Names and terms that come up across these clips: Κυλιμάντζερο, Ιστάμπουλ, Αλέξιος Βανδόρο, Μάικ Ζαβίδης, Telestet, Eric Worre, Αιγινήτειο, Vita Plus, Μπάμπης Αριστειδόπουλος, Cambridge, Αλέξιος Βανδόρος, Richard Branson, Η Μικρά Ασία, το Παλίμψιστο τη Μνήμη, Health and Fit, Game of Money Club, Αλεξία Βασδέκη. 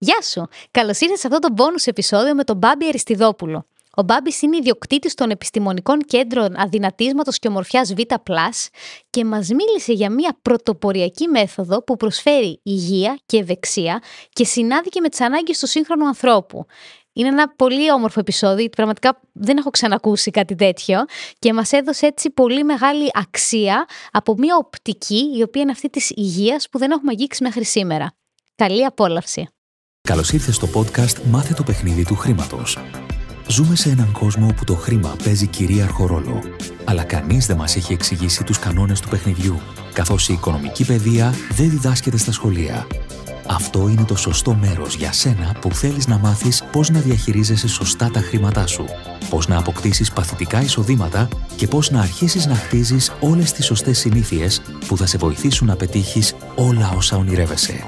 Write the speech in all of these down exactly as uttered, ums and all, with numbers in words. Γεια σου! Καλώς ήρθες σε αυτό το bonus επεισόδιο με τον Μπάμπη Αριστειδόπουλο. Ο Μπάμπης είναι ιδιοκτήτης των επιστημονικών κέντρων αδυνατίσματος και ομορφιάς Vita Plus και μας μίλησε για μια πρωτοποριακή μέθοδο που προσφέρει υγεία και ευεξία και συνάδει και με τις ανάγκες του σύγχρονου ανθρώπου. Είναι ένα πολύ όμορφο επεισόδιο, πραγματικά δεν έχω ξανακούσει κάτι τέτοιο και μας έδωσε έτσι πολύ μεγάλη αξία από μια οπτική η οποία είναι αυτή της υγείας που δεν έχουμε αγγίξει μέχρι σήμερα. Καλή απόλαυση! Καλώς ήρθες στο podcast «Μάθε το παιχνίδι του χρήματος». Ζούμε σε έναν κόσμο όπου το χρήμα παίζει κυρίαρχο ρόλο, αλλά κανείς δεν μας έχει εξηγήσει τους κανόνες του παιχνιδιού, καθώς η οικονομική παιδεία δεν διδάσκεται στα σχολεία. Αυτό είναι το σωστό μέρος για σένα που θέλεις να μάθεις πώς να διαχειρίζεσαι σωστά τα χρήματά σου, πώς να αποκτήσεις παθητικά εισοδήματα και πώς να αρχίσεις να χτίζεις όλες τις σωστές συνήθειες που θα σε βοηθήσουν να πετύχεις όλα όσα ονειρεύεσαι.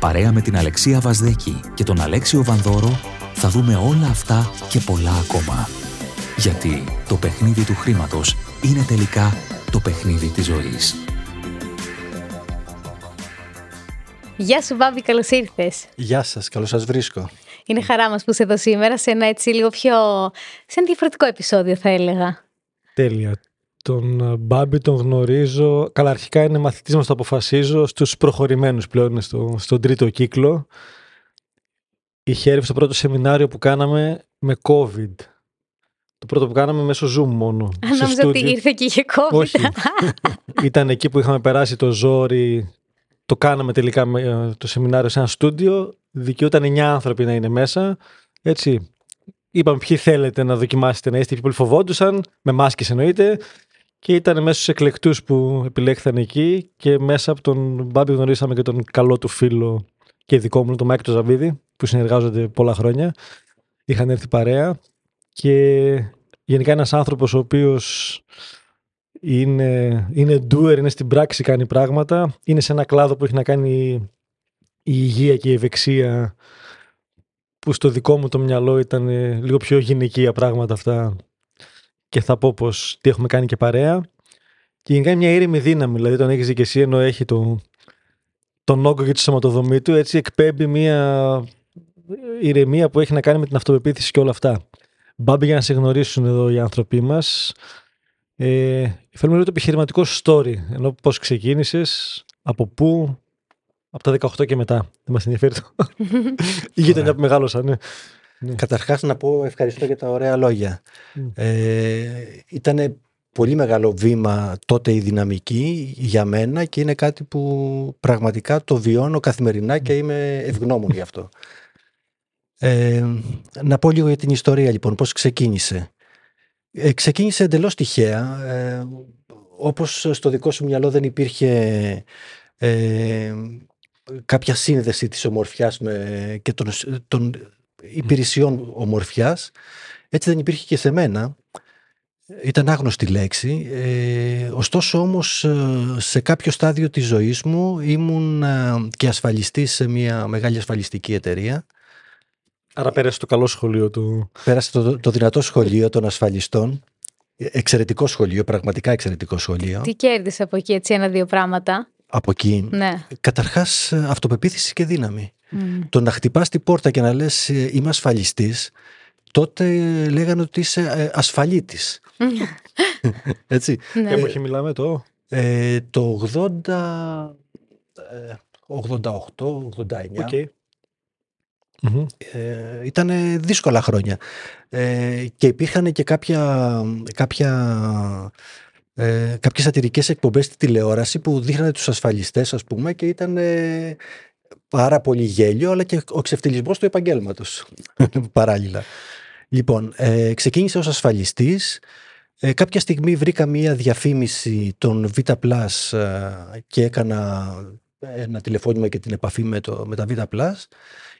Παρέα με την Αλεξία Βασδέκη και τον Αλέξιο Βανδόρο θα δούμε όλα αυτά και πολλά ακόμα. Γιατί το παιχνίδι του χρήματος είναι τελικά το παιχνίδι της ζωής. Γεια σου Βάμπη, καλώς ήρθες. Γεια σας, καλώς σας βρίσκω. Είναι χαρά μας που είσαι εδώ σήμερα σε ένα έτσι λίγο πιο... σε ένα διαφορετικό επεισόδιο θα έλεγα. Τέλεια. Τον Μπάμπη τον γνωρίζω, καλά αρχικά είναι μαθητής μας, το αποφασίζω, στους προχωρημένους πλέον, στο, στον τρίτο κύκλο. Είχε έρθει στο πρώτο σεμινάριο που κάναμε με COVID. Το πρώτο που κάναμε μέσω Zoom μόνο. Αν νόμιζα ότι ήρθε και είχε COVID. Όχι. Ήταν εκεί που είχαμε περάσει το ζόρι, το κάναμε τελικά το σεμινάριο σε ένα στούντιο, δικαιούταν εννιά άνθρωποι να είναι μέσα, έτσι. Είπαμε ποιοι θέλετε να δοκιμάσετε να είστε, ποιοι πολύ φοβόντουσαν, με μάσκες εννοείται. Και ήταν μέσα στους εκλεκτούς που επιλέχθηκαν εκεί και μέσα από τον Μπάμπη γνωρίσαμε και τον καλό του φίλο και δικό μου, τον Μάικ τον Ζαβίδη, που συνεργάζονται πολλά χρόνια. Είχαν έρθει παρέα και γενικά ένας άνθρωπος ο οποίος είναι, είναι doer, είναι στην πράξη, κάνει πράγματα. Είναι σε ένα κλάδο που έχει να κάνει η υγεία και η ευεξία, που στο δικό μου το μυαλό ήταν λίγο πιο γυναικεία πράγματα αυτά και θα πω πως τι έχουμε κάνει και παρέα. Και γενικά είναι μια ήρεμη δύναμη, δηλαδή τον έχεις και εσύ ενώ έχει το, τον όγκο και τη σωματοδομή του, έτσι εκπέμπει μια ηρεμία που έχει να κάνει με την αυτοπεποίθηση και όλα αυτά. Μπάμπη, για να σε γνωρίσουν εδώ οι άνθρωποι μας, ε, φέρνουμε λίγο το επιχειρηματικό story, ενώ πώς ξεκίνησες, από πού... Από τα δεκαοκτώ και μετά. Δεν μας ενδιαφέρει το. Η γείτονιά που μεγάλωσα, ναι. Καταρχάς να πω ευχαριστώ για τα ωραία λόγια. Ε, ήταν πολύ μεγάλο βήμα τότε η δυναμική για μένα και είναι κάτι που πραγματικά το βιώνω καθημερινά και είμαι ευγνώμων γι' αυτό. Ε, να πω λίγο για την ιστορία λοιπόν, πώς ξεκίνησε. Ε, ξεκίνησε εντελώς τυχαία. Ε, όπως στο δικό σου μυαλό δεν υπήρχε... Ε, κάποια σύνδεση της ομορφιάς με, και των, των υπηρεσιών ομορφιάς, έτσι δεν υπήρχε και σε μένα, ήταν άγνωστη λέξη, ε, ωστόσο όμως σε κάποιο στάδιο της ζωής μου ήμουν και ασφαλιστής σε μια μεγάλη ασφαλιστική εταιρεία. Άρα πέρασε το καλό σχολείο του. Πέρασε το, το δυνατό σχολείο των ασφαλιστών, εξαιρετικό σχολείο, πραγματικά εξαιρετικό σχολείο. Τι κέρδισε από εκεί, έτσι ένα-δύο πράγματα? Από εκεί, ναι. Καταρχάς αυτοπεποίθηση και δύναμη. Mm. Το να χτυπάς την πόρτα και να λες είμαι ασφαλιστής, τότε λέγανε ότι είσαι ασφαλίτης. Έτσι. Ναι. Ε, εποχή μιλάμε το... Ε, το ογδόντα οκτώ ογδόντα εννιά. Okay. Mm-hmm. Ε, ήταν δύσκολα χρόνια. Ε, και υπήρχαν και κάποια... κάποια Ε, κάποιες σατιρικές εκπομπές στη τηλεόραση που δείχνανε τους ασφαλιστές, ας πούμε, και ήταν ε, πάρα πολύ γέλιο, αλλά και ο ξεφτυλισμός του επαγγέλματος παράλληλα. Λοιπόν, ε, ξεκίνησε ως ασφαλιστής. Ε, κάποια στιγμή βρήκα μία διαφήμιση των Vita Plus ε, και έκανα ένα τηλεφώνημα και την επαφή με, το, με τα Vita Plus.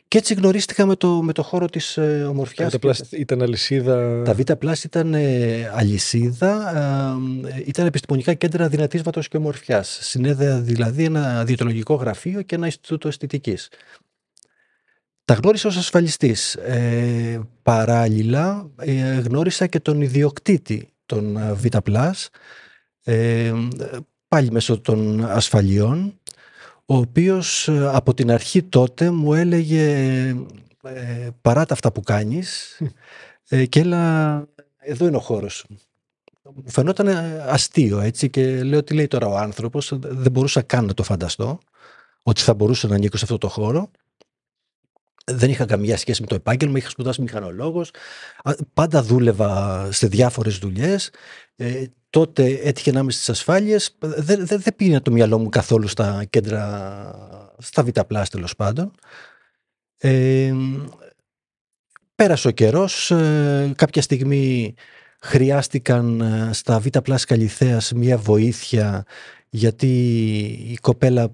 Και έτσι γνωρίστηκα με το, με το χώρο της ε, ομορφιάς. Τα Vita Plus ήταν αλυσίδα. Τα Vita Plus ήταν ε, αλυσίδα, ε, ήταν επιστημονικά κέντρα δυνατίσματος και ομορφιάς. Συνέδεα δηλαδή ένα διαιτολογικό γραφείο και ένα Ινστιτούτο Αισθητικής. Τα γνώρισα ως ασφαλιστής. Ε, παράλληλα ε, γνώρισα και τον ιδιοκτήτη των Vita Plus, ε, πάλι μέσω των ασφαλιών, ο οποίος από την αρχή τότε μου έλεγε ε, παρά τα αυτά που κάνεις ε, και έλα, εδώ είναι ο χώρος σου. Μου φαινόταν αστείο, έτσι, και λέω τι λέει τώρα ο άνθρωπος, δεν μπορούσα καν να το φανταστώ ότι θα μπορούσα να ανήκω σε αυτό το χώρο. Δεν είχα καμία σχέση με το επάγγελμα, είχα σπουδάσει μηχανολόγος, πάντα δούλευα σε διάφορες δουλειές. Ε, τότε έτυχε να είμαι στις ασφάλειες, δεν δε, δε πήγαινε το μυαλό μου καθόλου στα κέντρα, στα Vita Plus τέλος πάντων. Ε, πέρασε ο καιρός, ε, κάποια στιγμή χρειάστηκαν στα Vita Plus Καλλιθέας μια βοήθεια, γιατί η κοπέλα,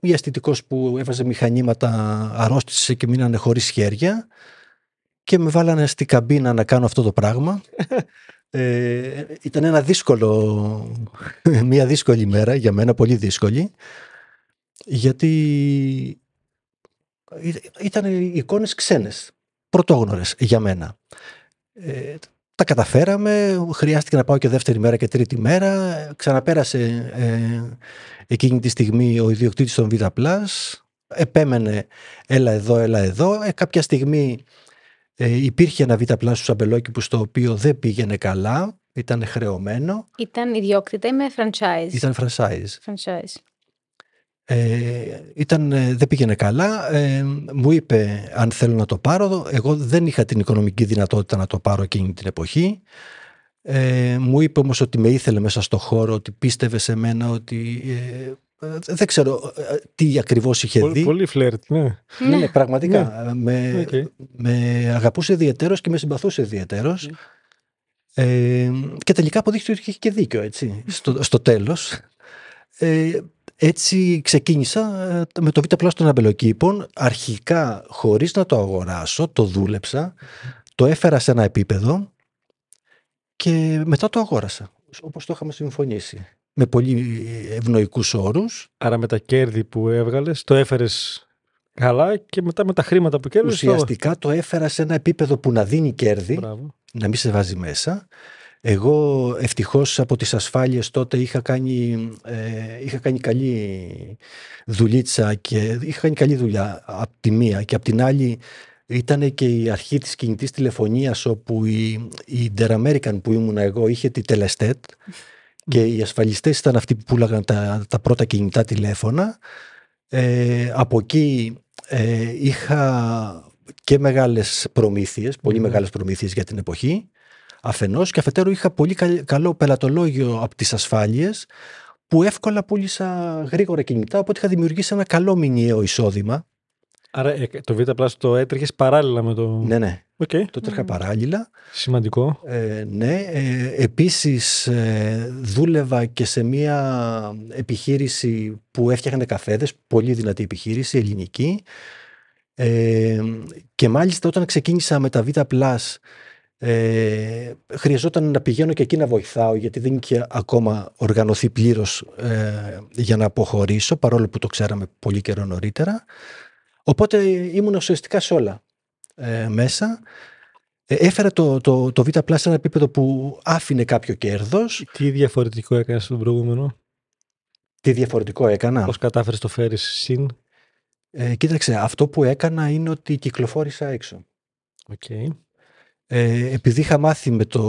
η αισθητικός που έβαζε μηχανήματα, αρρώστησε και μείνανε χωρίς χέρια, και με βάλανε στην καμπίνα να κάνω αυτό το πράγμα. ε, ήταν ένα δύσκολο, μια δύσκολη ημέρα για μένα, πολύ δύσκολη, γιατί ήταν εικόνες ξένες, πρωτόγνωρες για μένα. Ε, τα καταφέραμε, χρειάστηκε να πάω και δεύτερη μέρα και τρίτη μέρα. Ξαναπέρασε ε, εκείνη τη στιγμή ο ιδιοκτήτης των Vita Plus, επέμενε έλα εδώ, έλα εδώ. Ε, κάποια στιγμή ε, υπήρχε ένα Vita Plus στους Αμπελόκηπους, το οποίο δεν πήγαινε καλά, ήταν χρεωμένο. Ήταν ιδιόκτητα με franchise. Ήταν franchise. franchise. Ε, ήταν, δεν πήγαινε καλά, ε, μου είπε αν θέλω να το πάρω. Εγώ δεν είχα την οικονομική δυνατότητα να το πάρω εκείνη την εποχή. ε, Μου είπε όμως ότι με ήθελε μέσα στο χώρο, ότι πίστευε σε μένα, ότι ε, δεν ξέρω τι ακριβώς είχε πολύ, δει. Πολύ φλερτ, ναι. Ναι, ναι, πραγματικά, ναι. Με, okay. με αγαπούσε ιδιαιτέρως και με συμπαθούσε ιδιαιτέρως. Mm. ε, Και τελικά αποδείχθηκε ότι είχε και δίκιο, έτσι, στο, στο τέλος. ε, Έτσι ξεκίνησα με το Vita Plus των Αμπελοκήπων, αρχικά χωρίς να το αγοράσω, το δούλεψα, το έφερα σε ένα επίπεδο και μετά το αγόρασα, όπως το είχαμε συμφωνήσει, με πολύ ευνοϊκούς όρους. Άρα με τα κέρδη που έβγαλες, το έφερες καλά, και μετά με τα χρήματα που κέρδισες. Ουσιαστικά το έφερα σε ένα επίπεδο που να δίνει κέρδη, μπράβο, να μην σε βάζει μέσα. Εγώ ευτυχώς από τις ασφάλειες τότε είχα κάνει, ε, είχα κάνει καλή δουλίτσα και είχα κάνει καλή δουλειά από τη μία, και από την άλλη ήταν και η αρχή της κινητής τηλεφωνίας, όπου η, η Inter-American που ήμουνα εγώ είχε τη Telestet, mm. και οι ασφαλιστές ήταν αυτοί που πουλάγαν τα, τα πρώτα κινητά τηλέφωνα. Ε, από εκεί ε, είχα και μεγάλες προμήθειες, πολύ mm. μεγάλες προμήθειες για την εποχή. Αφενός, και αφετέρου είχα πολύ καλό πελατολόγιο από τις ασφάλειες, που εύκολα πούλησα γρήγορα κινητά, οπότε είχα δημιουργήσει ένα καλό μηνιαίο εισόδημα. Άρα το Vita Plus το έτρεχες παράλληλα με το... Ναι, ναι. Okay. Το τρέχα mm. παράλληλα. Σημαντικό. Ε, ναι. Ε, επίσης ε, δούλευα και σε μια επιχείρηση που έφτιαχνε καφέδες, πολύ δυνατή επιχείρηση, ελληνική. Ε, και μάλιστα όταν ξεκίνησα με τα Vita Plus, Ε, χρειαζόταν να πηγαίνω και εκεί να βοηθάω, γιατί δεν είχε ακόμα οργανωθεί πλήρως ε, για να αποχωρήσω, παρόλο που το ξέραμε πολύ καιρό νωρίτερα. Οπότε ήμουν ουσιαστικά σε όλα ε, μέσα. ε, Έφερα το, το, το Vita Plus σε ένα επίπεδο που άφηνε κάποιο κέρδος. Τι διαφορετικό έκανες στον προηγούμενο? Τι διαφορετικό έκανα? Πώς κατάφερες το φέρεις συν? ε, Κοίταξε, αυτό που έκανα είναι ότι κυκλοφόρησα έξω. Οκ okay. Ε, επειδή είχα μάθει με, το,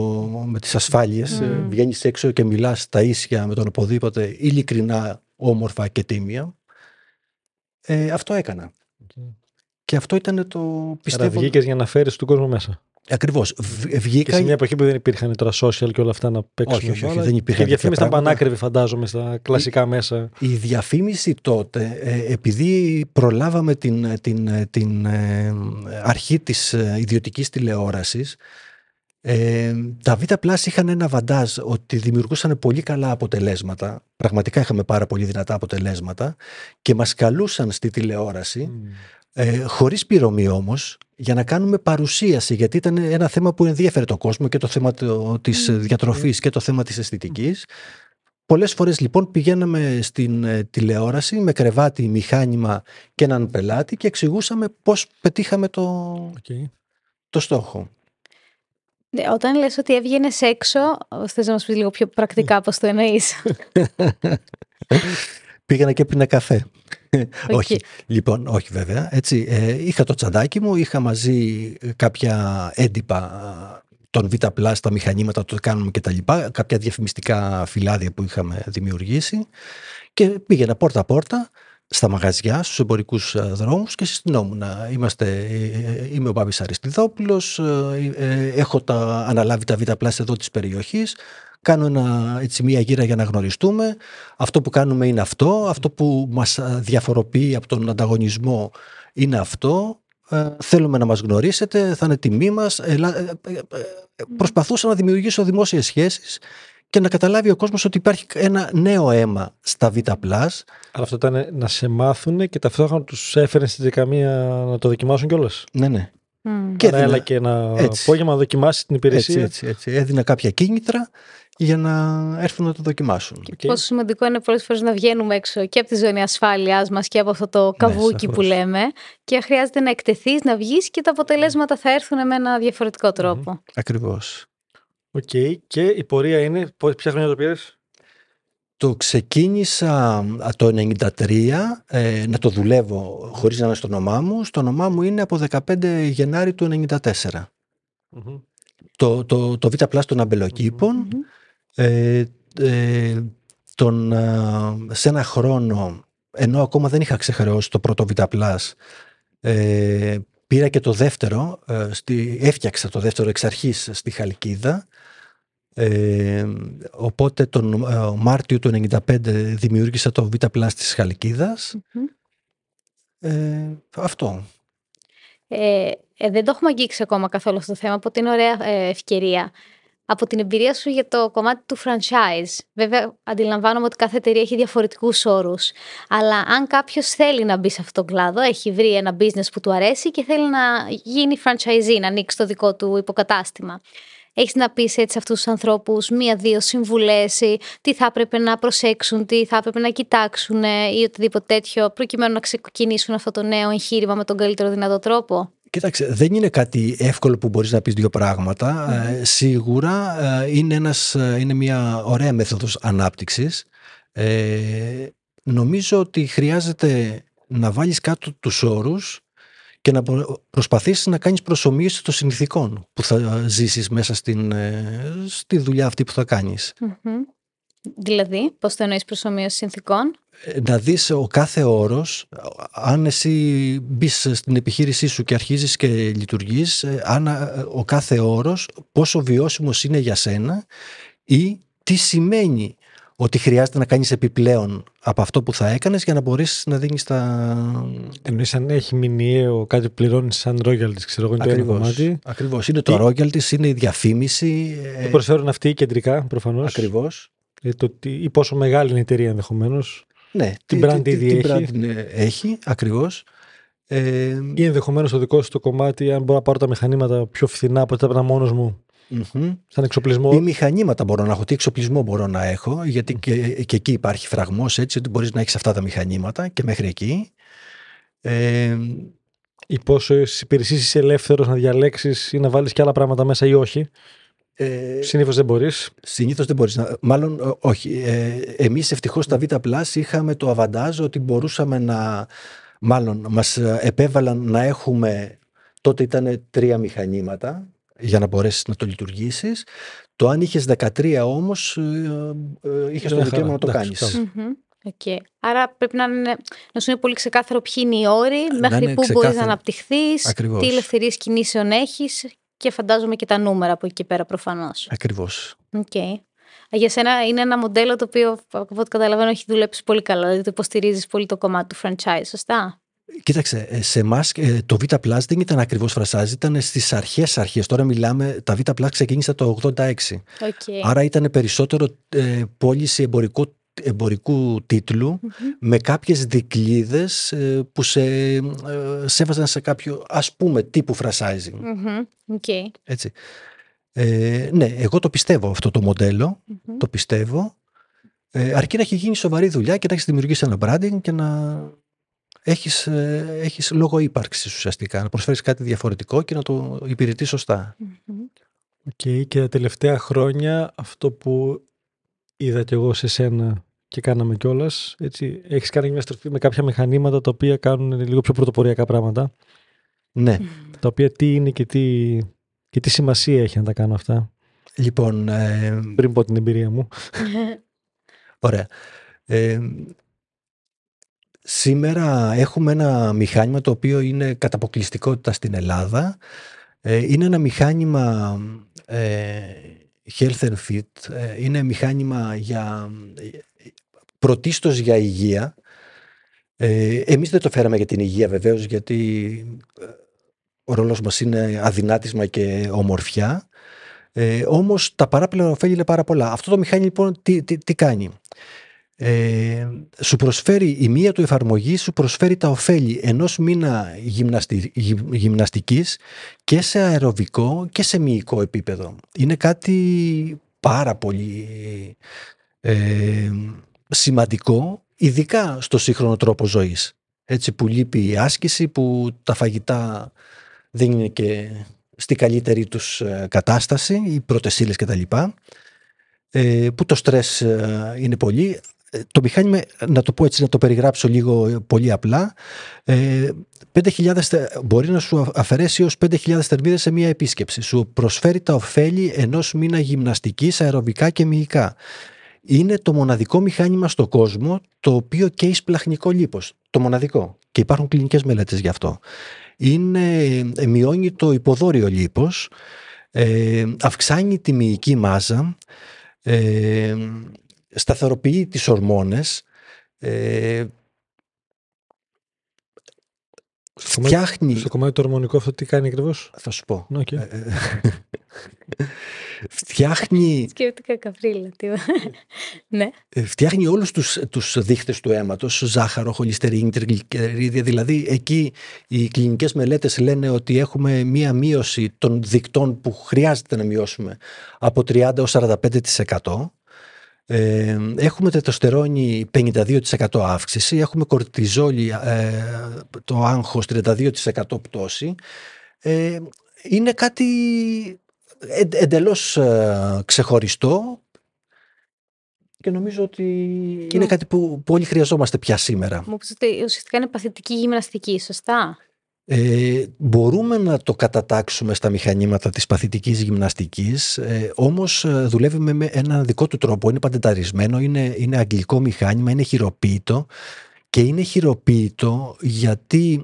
με τις ασφάλειες, mm. βγαίνεις έξω και μιλάς στα ίσια με τον οπουδήποτε, ειλικρινά, όμορφα και τίμια, ε, αυτό έκανα. Okay. Και αυτό ήταν το πιστεύω. Άρα βγήκες για να φέρεις τον κόσμο μέσα. Ακριβώς. Βγήκα... Και σε μια εποχή που δεν υπήρχαν τώρα social και όλα αυτά να παίξουν. Όχι, όχι, όχι, δεν υπήρχαν. Και η διαφήμιση ήταν πανάκριβη, φαντάζομαι, στα κλασικά η, μέσα. Η διαφήμιση τότε, επειδή προλάβαμε την, την, την αρχή της ιδιωτικής τηλεόρασης, τα Vita Plus είχαν ένα βαντάζ ότι δημιουργούσαν πολύ καλά αποτελέσματα. Πραγματικά είχαμε πάρα πολύ δυνατά αποτελέσματα και μας καλούσαν στη τηλεόραση. Mm. Ε, χωρίς πληρωμή όμως, για να κάνουμε παρουσίαση, γιατί ήταν ένα θέμα που ενδιέφερε τον κόσμο, και το θέμα το, της mm. διατροφής και το θέμα της αισθητικής. Mm. Πολλές φορές λοιπόν πηγαίναμε στην ε, τηλεόραση με κρεβάτι, μηχάνημα και έναν πελάτη και εξηγούσαμε πώς πετύχαμε το, okay. το στόχο. Όταν λες ότι έβγαινες έξω, θες να μας πεις λίγο πιο πρακτικά πώς το εννοείς? Πήγαινα και έπινα καφέ. Okay. Όχι. Λοιπόν, όχι βέβαια. Έτσι, ε, είχα το τσαντάκι μου, είχα μαζί κάποια έντυπα των Vita Plus, τα μηχανήματα, το κάνουμε και τα λοιπά, κάποια διαφημιστικά φυλάδια που είχαμε δημιουργήσει και πήγαινα πόρτα-πόρτα στα μαγαζιά, στους εμπορικούς δρόμους και συστηνόμουν. Είμαστε, είμαι ο Μπάμπης Αριστειδόπουλος, έχω τα, αναλάβει τα Vita Plus εδώ της περιοχής, κάνω ένα, έτσι, μία γύρα για να γνωριστούμε. Αυτό που κάνουμε είναι αυτό, αυτό που μας διαφοροποιεί από τον ανταγωνισμό είναι αυτό. Ε, θέλουμε να μας γνωρίσετε, θα είναι τιμή μας. Ε, ε, προσπαθούσα να δημιουργήσω δημόσιες σχέσεις και να καταλάβει ο κόσμος ότι υπάρχει ένα νέο αίμα στα Vita Plus. Αλλά αυτό ήταν να σε μάθουν και ταυτόχρονα τους έφερε στη δεκαμία να το δοκιμάσουν κιόλας. Ναι, ναι. Mm. Και να έλα και ένα έτσι. Απόγευμα να δοκιμάσει την υπηρεσία. Έτσι, έτσι, έτσι. Έδινα κάποια κίνητρα για να έρθουν να το δοκιμάσουν. Okay. Πόσο σημαντικό είναι πολλές φορές να βγαίνουμε έξω και από τη ζώνη ασφάλειάς μας και από αυτό το καβούκι, ναι, που λέμε, και χρειάζεται να εκτεθείς, να βγεις και τα αποτελέσματα θα έρθουν με ένα διαφορετικό τρόπο. Mm-hmm. Ακριβώς. Οκ. Okay. Και η πορεία είναι, ποια χρόνια το πήρες? Το ξεκίνησα το ενενήντα τρία ε, να το δουλεύω χωρίς να είναι στο όνομά μου. Στο όνομά μου είναι από δεκαπέντε Γενάρη του ενενήντα τέσσερα. Mm-hmm. Το, το, το Vita Plus των αμπελοκήπων, mm-hmm. ε, ε, τον, σε ένα χρόνο, ενώ ακόμα δεν είχα ξεχρεώσει το πρώτο Vita Plus, ε, πήρα και το δεύτερο, ε, στη, έφτιαξα το δεύτερο εξ αρχής στη Χαλκίδα, ε, οπότε τον ε, Μάρτιο του ενενήντα πέντε δημιούργησα το Vita Plus της Χαλκίδας. Mm-hmm. ε, αυτό. Ε, ε, δεν το έχουμε αγγίξει ακόμα καθόλου αυτό το θέμα, από την ωραία ε, ευκαιρία. Από την εμπειρία σου για το κομμάτι του franchise. Βέβαια, αντιλαμβάνομαι ότι κάθε εταιρεία έχει διαφορετικούς όρους. Αλλά αν κάποιος θέλει να μπει σε αυτόν τον κλάδο, έχει βρει ένα business που του αρέσει και θέλει να γίνει franchisee, να ανοίξει το δικό του υποκατάστημα. Έχεις να πεις έτσι σε αυτούς τους ανθρώπους μία-δύο συμβουλές, τι θα έπρεπε να προσέξουν, τι θα έπρεπε να κοιτάξουν ή οτιδήποτε τέτοιο, προκειμένου να ξεκινήσουν αυτό το νέο εγχείρημα με τον καλύτερο δυνατό τρόπο? Κοίταξε, δεν είναι κάτι εύκολο που μπορείς να πεις δύο πράγματα. Mm-hmm. Ε, σίγουρα ε, είναι, ένας, ε, είναι μια ωραία μέθοδος ανάπτυξης. Ε, νομίζω ότι χρειάζεται να βάλεις κάτω τους όρους και να προσπαθήσεις να κάνεις προσομοίωση των συνθηκών που θα ζήσεις μέσα στην, στη δουλειά αυτή που θα κάνεις. Mm-hmm. Δηλαδή, πώς θα εννοείς προσομοίωση συνθηκών? Να δεις ο κάθε όρος, αν εσύ μπεις στην επιχείρησή σου και αρχίζεις και λειτουργείς, αν ο κάθε όρος πόσο βιώσιμος είναι για σένα ή τι σημαίνει ότι χρειάζεται να κάνεις επιπλέον από αυτό που θα έκανες για να μπορείς να δίνεις τα... Εννοείς αν έχει μηνιαίο κάτι που πληρώνεις σαν royalties, ξέρω εγώ, είναι ακριβώς, το ένα κομμάτι. Ακριβώς, είναι το royalties, είναι η διαφήμιση. Τι προσφέρουν αυτοί κεντρικά, προφανώς. Ακριβώς. Ε, το, τι, ή πόσο μεγάλη είναι η εταιρεία ενδεχομένως. Ναι, την brand ήδη έχει. Brand, ναι, έχει, ακριβώς. Ε, ή ενδεχομένως το δικό σου το κομμάτι, αν μπορώ να πάρω τα μηχανήματα πιο φθηνά από τα έπαιρνα μόνος μου. Mm-hmm. Σαν εξοπλισμό. Τι μηχανήματα μπορώ να έχω, τι εξοπλισμό μπορώ να έχω, γιατί mm-hmm. και, και εκεί υπάρχει φραγμός, έτσι, ότι μπορείς να έχεις αυτά τα μηχανήματα και μέχρι εκεί. Ε, ή πόσο υπηρεσίες είσαι ελεύθερος να διαλέξεις ή να βάλεις και άλλα πράγματα μέσα ή όχι. Ε, συνήθως δεν μπορείς. Συνήθως δεν μπορείς. Να, μάλλον όχι. Ε, εμείς ευτυχώς στα Vita Plus είχαμε το αβαντάζ ότι μπορούσαμε να. Μάλλον μας επέβαλαν να έχουμε. Τότε ήταν τρία μηχανήματα για να μπορέσεις να το λειτουργήσεις. Το αν είχες δεκατρία όμως, είχες το δικαίωμα να το κάνεις. Mm-hmm. Okay. Άρα πρέπει να, είναι, να σου είναι πολύ ξεκάθαρο ποιοι είναι οι όροι, να μέχρι πού μπορείς να αναπτυχθείς, ακριβώς, τι ελευθερίες κινήσεων έχεις και φαντάζομαι και τα νούμερα από εκεί πέρα προφανώς. Ακριβώς. Okay. Για σένα είναι ένα μοντέλο το οποίο, από ό,τι καταλαβαίνω, έχει δουλέψει πολύ καλά, δηλαδή το υποστηρίζεις πολύ το κομμάτι του franchise, σωστά? Κοίταξε, σε εμάς το Vita Plus δεν ήταν ακριβώς franchise, ήταν στις αρχές αρχές. Τώρα μιλάμε, τα Vita Plus ξεκίνησα το ογδόντα έξι. Okay. Άρα ήταν περισσότερο ε, πώληση εμπορικού, εμπορικού τίτλου, mm-hmm. με κάποιες δικλείδες ε, που σε ε, σέβαζαν σε κάποιο, ας πούμε, τύπου franchising. Mm-hmm. Okay. Έτσι. Ε, ναι, εγώ το πιστεύω αυτό το μοντέλο, mm-hmm. το πιστεύω, ε, αρκεί να έχει γίνει σοβαρή δουλειά και να έχεις δημιουργήσει ένα branding και να... Έχεις, έχεις λόγο ύπαρξης ουσιαστικά, να προσφέρεις κάτι διαφορετικό και να το υπηρετείς σωστά. Okay, και τα τελευταία χρόνια αυτό που είδα και εγώ σε σένα και κάναμε κιόλας. Έτσι, έχεις κάνει μια στροφή με κάποια μηχανήματα τα οποία κάνουν λίγο πιο πρωτοποριακά πράγματα. Ναι. Τα οποία τι είναι και τι, και τι σημασία έχει να τα κάνω αυτά. Λοιπόν. Ε... Πριν πω την εμπειρία μου. Ωραία. Ε, σήμερα έχουμε ένα μηχάνημα το οποίο είναι κατά αποκλειστικότητα στην Ελλάδα. Ε, είναι ένα μηχάνημα ε, Health and Fit. Ε, είναι μηχάνημα για, πρωτίστως για υγεία. Ε, εμείς δεν το φέραμε για την υγεία βεβαίως, γιατί ο ρόλος μας είναι αδυνάτισμα και ομορφιά. Ε, όμως τα παράπλευρα ωφέλη είναι πάρα πολλά. Αυτό το μηχάνημα λοιπόν τι, τι, τι κάνει. Ε, σου προσφέρει η μία του εφαρμογή, σου προσφέρει τα ωφέλη ενός μήνα γυμναστι, γυ, γυμναστικής και σε αεροβικό και σε μυϊκό επίπεδο. Είναι κάτι πάρα πολύ ε, σημαντικό, ειδικά στο σύγχρονο τρόπο ζωής, έτσι, που λείπει η άσκηση, που τα φαγητά δεν είναι και στη καλύτερη τους κατάσταση, οι πρώτες ύλες κτλ, που το στρες είναι πολύ. Το μηχάνημα, να το πω έτσι, να το περιγράψω λίγο πολύ απλά, πέντε χιλιάδες, μπορεί να σου αφαιρέσει έως πέντε χιλιάδες θερμίδες σε μία επίσκεψη. Σου προσφέρει τα ωφέλη ενός μήνα γυμναστικής, αεροβικά και μυϊκά. Είναι το μοναδικό μηχάνημα στον κόσμο το οποίο καίει σπλαχνικό λίπος. Το μοναδικό. Και υπάρχουν κλινικές μελέτες γι' αυτό. Είναι, μειώνει το υποδόριο λίπος, ε, αυξάνει τη μυϊκή μάζα, ε, σταθεροποιεί τις ορμόνες, ε, στο φτιάχνει... Στο κομμάτι το ορμονικό αυτό τι κάνει ακριβώς? Θα σου πω. Okay. Φτιάχνει... Σκέφτηκα καφρίλα. Ναι. Φτιάχνει όλους τους, τους δείχτες του αίματος, ζάχαρο, χολυστερίνη, τριγλυκερίδια. Δηλαδή εκεί οι κλινικές μελέτες λένε ότι έχουμε μία μείωση των δικτών που χρειάζεται να μειώσουμε από τριάντα έως σαράντα πέντε τοις εκατό. Ε, έχουμε τετοστερόνη πενήντα δύο τοις εκατό αύξηση, έχουμε κορτιζόλη, ε, το άγχος τριάντα δύο τοις εκατό πτώση. Ε, είναι κάτι εν, εντελώς ε, ξεχωριστό και νομίζω ότι και είναι κάτι που, που όλοι χρειαζόμαστε πια σήμερα. Μου πεις ότι ουσιαστικά είναι παθητική γυμναστική, σωστά? Ε, μπορούμε να το κατατάξουμε στα μηχανήματα της παθητικής γυμναστικής, ε, όμως δουλεύει με έναν δικό του τρόπο, είναι παντενταρισμένο, είναι, είναι αγγλικό μηχάνημα, είναι χειροποίητο και είναι χειροποίητο γιατί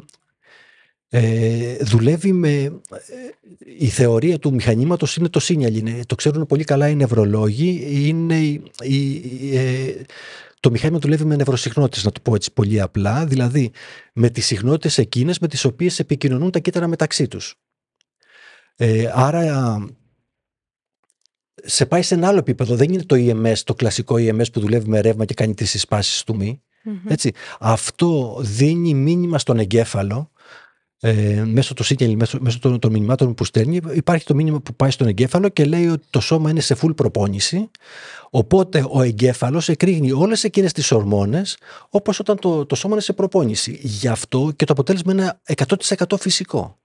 ε, δουλεύει με ε, η θεωρία του μηχανήματος είναι το signal, είναι, το ξέρουν πολύ καλά οι νευρολόγοι, είναι η, η, ε, το μηχάνημα δουλεύει με νευροσυχνότητες, να το πω έτσι πολύ απλά, δηλαδή με τις συχνότητες εκείνες με τις οποίες επικοινωνούν τα κύτταρα μεταξύ τους. Ε, άρα σε πάει σε ένα άλλο επίπεδο, δεν είναι το ι εμ ες, το κλασικό ι εμ ες που δουλεύει με ρεύμα και κάνει τις συσπάσεις του μυ. Mm-hmm. Έτσι. Αυτό δίνει μήνυμα στον εγκέφαλο, ε, μέσω του signal, μέσω, μέσω των, των μηνυμάτων που στέλνει, υπάρχει το μήνυμα που πάει στον εγκέφαλο και λέει ότι το σώμα είναι σε full προπόνηση, οπότε ο εγκέφαλος εκρήγνει όλες εκείνες τις ορμόνες όπως όταν το, το σώμα είναι σε προπόνηση. Γι' αυτό και το αποτέλεσμα είναι εκατό τοις εκατό φυσικό.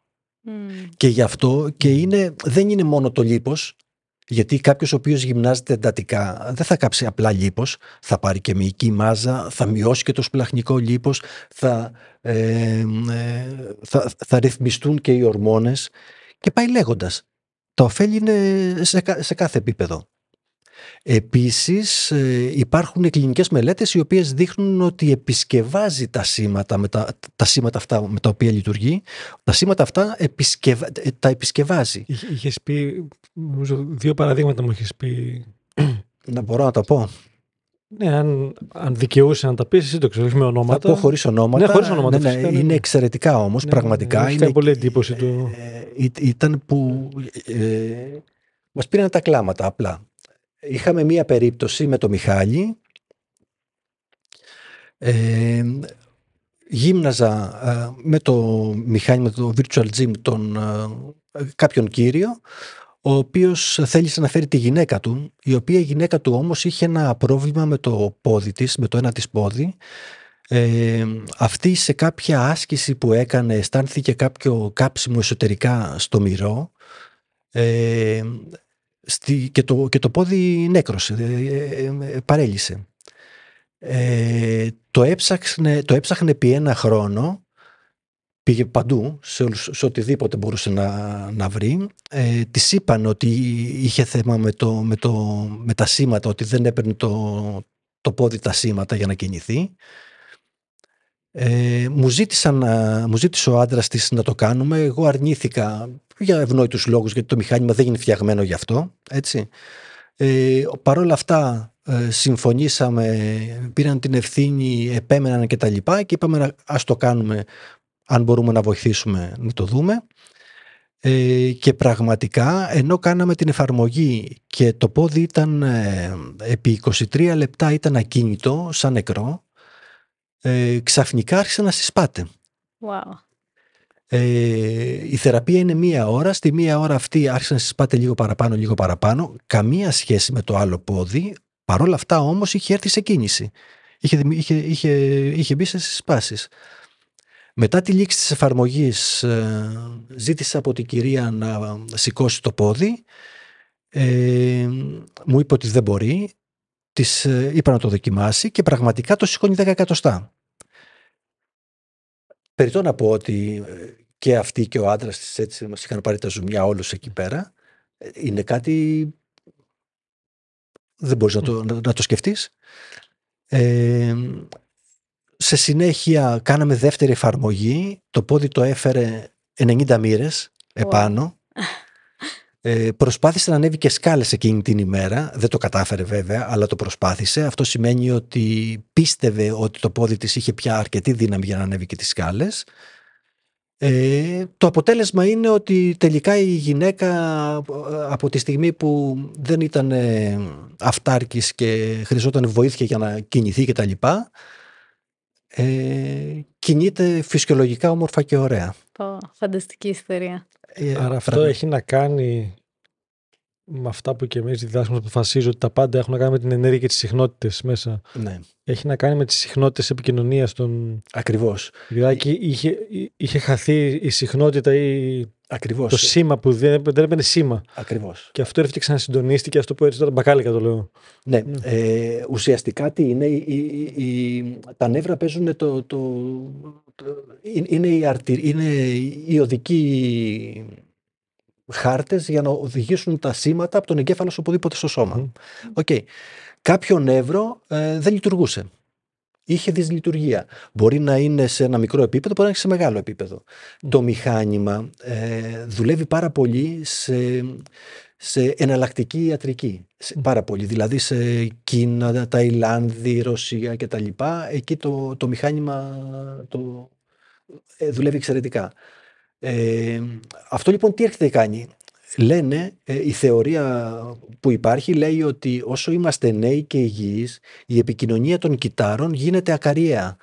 Mm. Και γι' αυτό και είναι, δεν είναι μόνο το λίπος, γιατί κάποιος ο οποίος γυμνάζεται εντατικά δεν θα κάψει απλά λίπος, θα πάρει και μυϊκή μάζα, θα μειώσει και το σπλαχνικό λίπος, θα, ε, θα, θα ρυθμιστούν και οι ορμόνες και πάει λέγοντας. Τα ωφέλη είναι σε, σε κάθε επίπεδο. Επίσης υπάρχουν κλινικές μελέτες οι οποίες δείχνουν ότι επισκευάζει τα σήματα, με τα, τα σήματα αυτά με τα οποία λειτουργεί, τα σήματα αυτά επισκευα, τα επισκευάζει. Είχες πει, δύο παραδείγματα μου είχες πει. Να μπορώ να τα πω? Ναι, αν, αν δικαιούσε να τα πεις, εσύ το ξέρεις, με ονόματα. Θα πω χωρίς ονόματα. Ναι, χωρίς ονόματα, ναι, ναι, είναι εξαιρετικά όμως, ναι, πραγματικά. Ναι, είναι πολύ εντύπωση του. Ε, ήταν που ε, μας πήραν τα κλάματα απλά. Είχαμε μία περίπτωση με το Μιχάλη, ε, γύμναζα ε, με το μηχάνημα, το virtual gym, τον, ε, κάποιον κύριο, ο οποίος θέλησε να φέρει τη γυναίκα του, η οποία η γυναίκα του όμως είχε ένα πρόβλημα με το πόδι της, με το ένα της πόδι. Ε, αυτή σε κάποια άσκηση που έκανε αισθάνθηκε κάποιο κάψιμο εσωτερικά στο μυρό, ε, Στη, και, το, και το πόδι νέκρωσε, παρέλυσε. Ε, το, έψαχνε, το έψαχνε επί ένα χρόνο, πήγε παντού, σε, σε οτιδήποτε μπορούσε να, να βρει. Ε, της είπαν ότι είχε θέμα με, το, με, το, με τα σήματα, ότι δεν έπαιρνε το, το πόδι τα σήματα για να κινηθεί. Ε, μου, ζήτησαν, μου ζήτησε ο άντρας της να το κάνουμε. Εγώ αρνήθηκα για ευνόητους λόγους, γιατί το μηχάνημα δεν είναι φτιαγμένο γι' αυτό, έτσι. Ε, Παρ' όλα αυτά ε, συμφωνήσαμε, πήραν την ευθύνη, επέμεναν και τα λοιπά και είπαμε ας το κάνουμε, αν μπορούμε να βοηθήσουμε να το δούμε. Ε, και πραγματικά, ενώ κάναμε την εφαρμογή και το πόδι ήταν ε, επί είκοσι τρία λεπτά ήταν ακίνητο, σαν νεκρό, ε, ξαφνικά άρχισε να συσπάται. Wow. Ε, η θεραπεία είναι μία ώρα. Στη μία ώρα αυτή άρχισε να συσπάται λίγο παραπάνω, λίγο παραπάνω. Καμία σχέση με το άλλο πόδι. Παρ' όλα αυτά όμως είχε έρθει σε κίνηση. Είχε, είχε, είχε, είχε μπει σε συσπάσεις. Μετά τη λήξη της εφαρμογής ε, ζήτησα από την κυρία να σηκώσει το πόδι. Ε, μου είπε ότι δεν μπορεί. Της ε, είπα να το δοκιμάσει και πραγματικά το σηκώνει δέκα εκατοστά. Περιττό να πω ότι και αυτή και ο άντρας της έτσι μας είχαν πάρει τα ζουμιά όλους εκεί πέρα. Είναι κάτι... δεν μπορείς να το, να το σκεφτείς. Ε, σε συνέχεια κάναμε δεύτερη εφαρμογή. Το πόδι το έφερε ενενήντα μοίρες επάνω. Wow. Ε, προσπάθησε να ανέβει και σκάλες εκείνη την ημέρα. Δεν το κατάφερε βέβαια, αλλά το προσπάθησε. Αυτό σημαίνει ότι πίστευε ότι το πόδι της είχε πια αρκετή δύναμη για να ανέβει και τις σκάλες. Ε, το αποτέλεσμα είναι ότι τελικά η γυναίκα από τη στιγμή που δεν ήταν αυτάρκης και χρειαζόταν βοήθεια για να κινηθεί και τα λοιπά, ε, κινείται φυσιολογικά όμορφα και ωραία. Oh, φανταστική ιστορία. Άρα πράγμα. Αυτό έχει να κάνει με αυτά που και εμείς διδάσκουμε, αποφασίζω ότι τα πάντα έχουν να κάνουν με την ενέργεια και τις συχνότητες μέσα. Ναι. Έχει να κάνει με τις συχνότητες επικοινωνίας των... Ακριβώς. Δηλαδή είχε, είχε χαθεί η συχνότητα ή ακριβώς. Το σήμα που δεν, δεν έπαιρνε σήμα. Ακριβώς. Και αυτό έρχεται ξανασυντονίστηκε, αυτό που έτσι τώρα μπακάλικα το λέω. Ναι. Mm. Ε, ουσιαστικά τι είναι, η, η, η, τα νεύρα παίζουν το... το... Είναι οι, αρτηρι... είναι οι οδικοί χάρτες για να οδηγήσουν τα σήματα από τον εγκέφαλο σε οπουδήποτε στο σώμα. Mm. Okay. Κάποιο νεύρο ε, δεν λειτουργούσε. Είχε δυσλειτουργία. Μπορεί να είναι σε ένα μικρό επίπεδο, μπορεί να είναι σε μεγάλο επίπεδο. Mm. Το μηχάνημα ε, δουλεύει πάρα πολύ σε, σε εναλλακτική ιατρική. Mm. Πάρα πολύ. Δηλαδή σε Κίνα, Ταϊλάνδη, Ρωσία κτλ. Εκεί το, το μηχάνημα το, ε, δουλεύει εξαιρετικά. Ε, αυτό λοιπόν τι έρχεται να κάνει. Λένε, ε, η θεωρία που υπάρχει λέει ότι όσο είμαστε νέοι και υγιείς, η επικοινωνία των κυττάρων γίνεται ακαριαία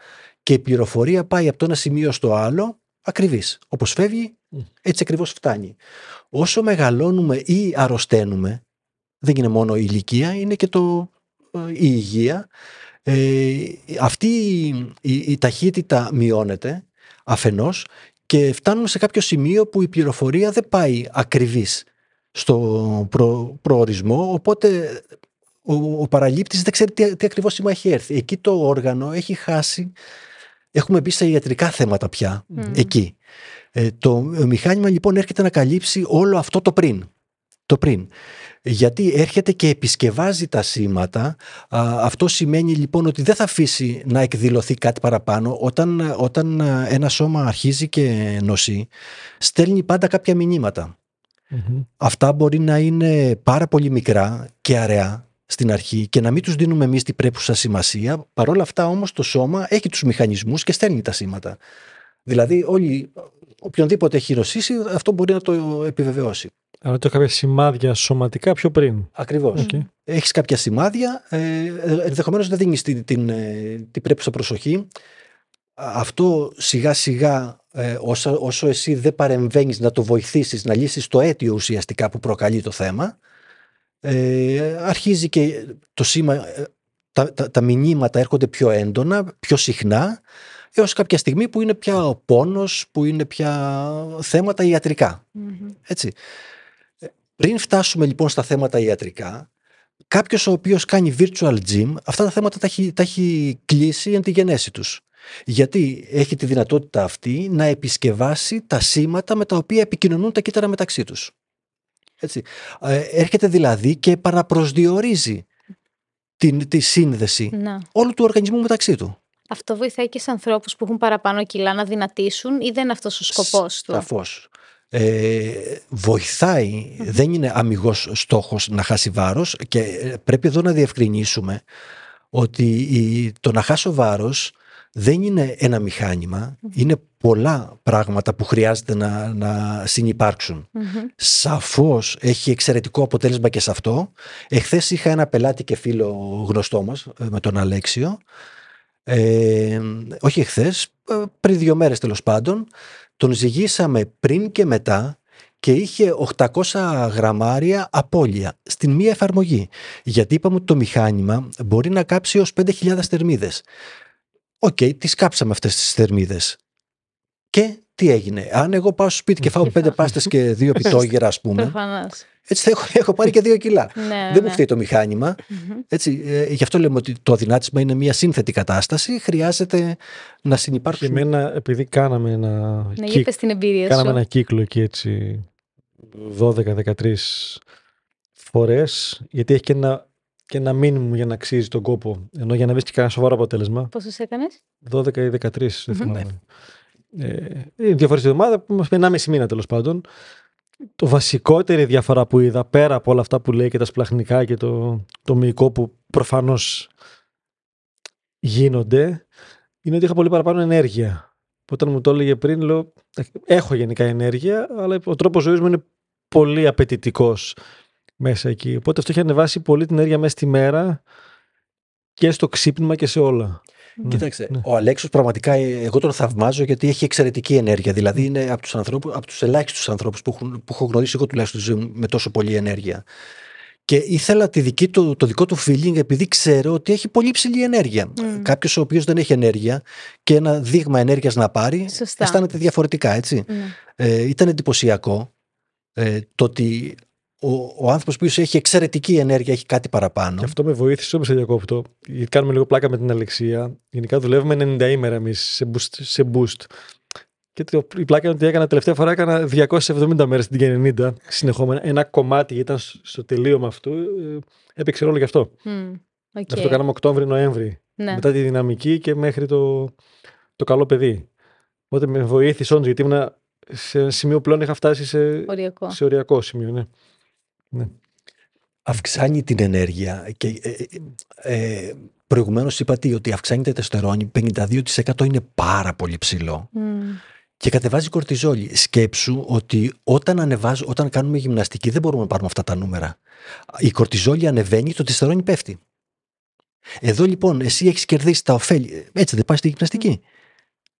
και η πληροφορία πάει από το ένα σημείο στο άλλο ακριβής. Όπως φεύγει, έτσι ακριβώς φτάνει. Όσο μεγαλώνουμε ή αρρωσταίνουμε, δεν είναι μόνο η ηλικία, είναι και το, ε, η υγεία, ε, αυτή η, η, η ταχύτητα μειώνεται αφενός. Και φτάνουμε σε κάποιο σημείο που η πληροφορία δεν πάει ακριβής στο προ, προορισμό, οπότε ο, ο παραλήπτης δεν ξέρει τι, τι ακριβώς σήμα έχει έρθει. Εκεί το όργανο έχει χάσει, έχουμε μπει σε ιατρικά θέματα πια mm. εκεί. Ε, το μηχάνημα λοιπόν έρχεται να καλύψει όλο αυτό το πριν. Το πριν. Γιατί έρχεται και επισκευάζει τα σήματα. Α, αυτό σημαίνει λοιπόν ότι δεν θα αφήσει να εκδηλωθεί κάτι παραπάνω. Όταν, όταν ένα σώμα αρχίζει και νοσεί, στέλνει πάντα κάποια μηνύματα. Mm-hmm. Αυτά μπορεί να είναι πάρα πολύ μικρά και αραιά στην αρχή και να μην τους δίνουμε εμείς την πρέπουσα σημασία. Παρ' όλα αυτά όμως το σώμα έχει τους μηχανισμούς και στέλνει τα σήματα. Δηλαδή όλοι, οποιονδήποτε έχει νοσήσει, αυτό μπορεί να το επιβεβαιώσει. Αλλά το κάποια σημάδια σωματικά πιο πριν. Ακριβώς. Okay. Έχεις κάποια σημάδια, ε, ενδεχομένως δεν δίνεις την, την, την πρέπουσα προσοχή. Αυτό σιγά σιγά, ε, όσο, όσο εσύ δεν παρεμβαίνεις να το βοηθήσεις, να λύσεις το αίτιο ουσιαστικά που προκαλεί το θέμα, ε, αρχίζει και το σήμα, τα, τα, τα μηνύματα έρχονται πιο έντονα, πιο συχνά, έως κάποια στιγμή που είναι πια ο πόνος, που είναι πια θέματα ιατρικά. Mm-hmm. Έτσι. Πριν φτάσουμε λοιπόν στα θέματα ιατρικά, κάποιος ο οποίος κάνει virtual gym, αυτά τα θέματα τα έχει, τα έχει κλείσει εν τη γενέση τους. Γιατί έχει τη δυνατότητα αυτή να επισκευάσει τα σήματα με τα οποία επικοινωνούν τα κύτταρα μεταξύ τους. Έτσι. Έρχεται δηλαδή και παραπροσδιορίζει την, τη σύνδεση να. όλου του οργανισμού μεταξύ του. Αυτό βοηθάει και σε ανθρώπους που έχουν παραπάνω κιλά να δυνατήσουν, ή δεν είναι αυτός ο σκοπός του? Σαφώς. Ε, βοηθάει, mm-hmm. δεν είναι αμιγώς στόχος να χάσει βάρος, και πρέπει εδώ να διευκρινίσουμε ότι η, το να χάσω βάρος δεν είναι ένα μηχάνημα, mm-hmm. είναι πολλά πράγματα που χρειάζεται να, να συνυπάρξουν. Mm-hmm. Σαφώς έχει εξαιρετικό αποτέλεσμα και σε αυτό. Εχθές είχα ένα πελάτη και φίλο γνωστό μας, με τον Αλέξιο, ε, όχι εχθές, πριν δύο μέρες τέλος πάντων. Τον ζυγίσαμε πριν και μετά και είχε οκτακόσια γραμμάρια απώλεια στην μία εφαρμογή. Γιατί είπαμε ότι το μηχάνημα μπορεί να κάψει ως πέντε χιλιάδες θερμίδες. Οκ, okay, τις κάψαμε αυτές τις θερμίδες. Και τι έγινε? Αν εγώ πάω στο σπίτι και φάω πέντε πάστες και δύο πιτόγυρα, ας πούμε, έτσι θα έχω, έχω πάρει και δύο κιλά. Ναι, δεν μου φταίει το μηχάνημα. Έτσι, ε, γι' αυτό λέμε ότι το αδυνάτισμα είναι μια σύνθετη κατάσταση. Χρειάζεται να συνυπάρξουν. Και εμένα, επειδή κάναμε ένα, ναι, κύκ... είπες την εμπειρία κάναμε σου. ένα κύκλο και έτσι δώδεκα δεκατρείς φορές, γιατί έχει και ένα, και ένα μήνυμο για να αξίζει τον κόπο. Ενώ για να βρεις και κανένα σοβαρό αποτέλεσμα. Πόσους έκανες? δώδεκα ή δεκατρείς, δεν θυμάμαι. Ε, δύο φορές τη εβδομάδα, ενάμιση μήνα τέλος πάντων. Το βασικότερη διαφορά που είδα, πέρα από όλα αυτά που λέει και τα σπλαχνικά και το, το μυϊκό που προφανώς γίνονται, είναι ότι είχα πολύ παραπάνω ενέργεια. Όταν μου το έλεγε πριν, λέω, έχω γενικά ενέργεια, αλλά ο τρόπος ζωής μου είναι πολύ απαιτητικός μέσα εκεί. Οπότε αυτό έχει ανεβάσει πολύ την ενέργεια μέσα στη μέρα και στο ξύπνημα και σε όλα. Ναι, Κοίταξε, ναι. ο Αλέξος πραγματικά εγώ τον θαυμάζω, γιατί έχει εξαιρετική ενέργεια. Δηλαδή είναι από τους, από τους ελάχιστους ανθρώπους που, που έχω γνωρίσει εγώ τουλάχιστον με τόσο πολλή ενέργεια. Και ήθελα τη δική του, το δικό του feeling, επειδή ξέρω ότι έχει πολύ ψηλή ενέργεια. Mm. Κάποιος ο οποίος δεν έχει ενέργεια και ένα δείγμα ενέργειας να πάρει, Σωστά. αισθάνεται διαφορετικά, έτσι. Mm. Ε, ήταν εντυπωσιακό ε, το ότι ο, ο άνθρωπος που έχει εξαιρετική ενέργεια έχει κάτι παραπάνω. Και αυτό με βοήθησε, όπως σε διακόπτω, γιατί κάνουμε λίγο πλάκα με την Αλεξία. Γενικά δουλεύουμε ενενήντα ημέρα εμείς σε boost. Σε boost. Και το, η πλάκα είναι ότι έκανα τελευταία φορά έκανα διακόσιες εβδομήντα μέρες την ενενήντα συνεχόμενα. Ένα κομμάτι ήταν στο τελείωμα αυτού, ε, έπαιξε ρόλο γι' αυτό. Mm, okay. Αυτό κάναμε Οκτώβρη-Νοέμβρη. Ναι. Μετά τη δυναμική και μέχρι το, το καλό παιδί. Οπότε με βοήθησε όντως, γιατί ήμουν σε ένα σημείο πλέον, είχα φτάσει σε οριακό, σε οριακό σημείο. Ναι. Ναι. Αυξάνει την ενέργεια και ε, ε, προηγουμένως είπατε ότι αυξάνει τεστοστερόνη, πενήντα δύο τοις εκατό είναι πάρα πολύ ψηλό, mm. και κατεβάζει κορτιζόλη. Σκέψου ότι όταν, ανεβάζω, όταν κάνουμε γυμναστική δεν μπορούμε να πάρουμε αυτά τα νούμερα. Η κορτιζόλη ανεβαίνει, το τεστοστερόνη πέφτει. Εδώ λοιπόν εσύ έχεις κερδίσει τα ωφέλη, έτσι δεν πας στη γυμναστική?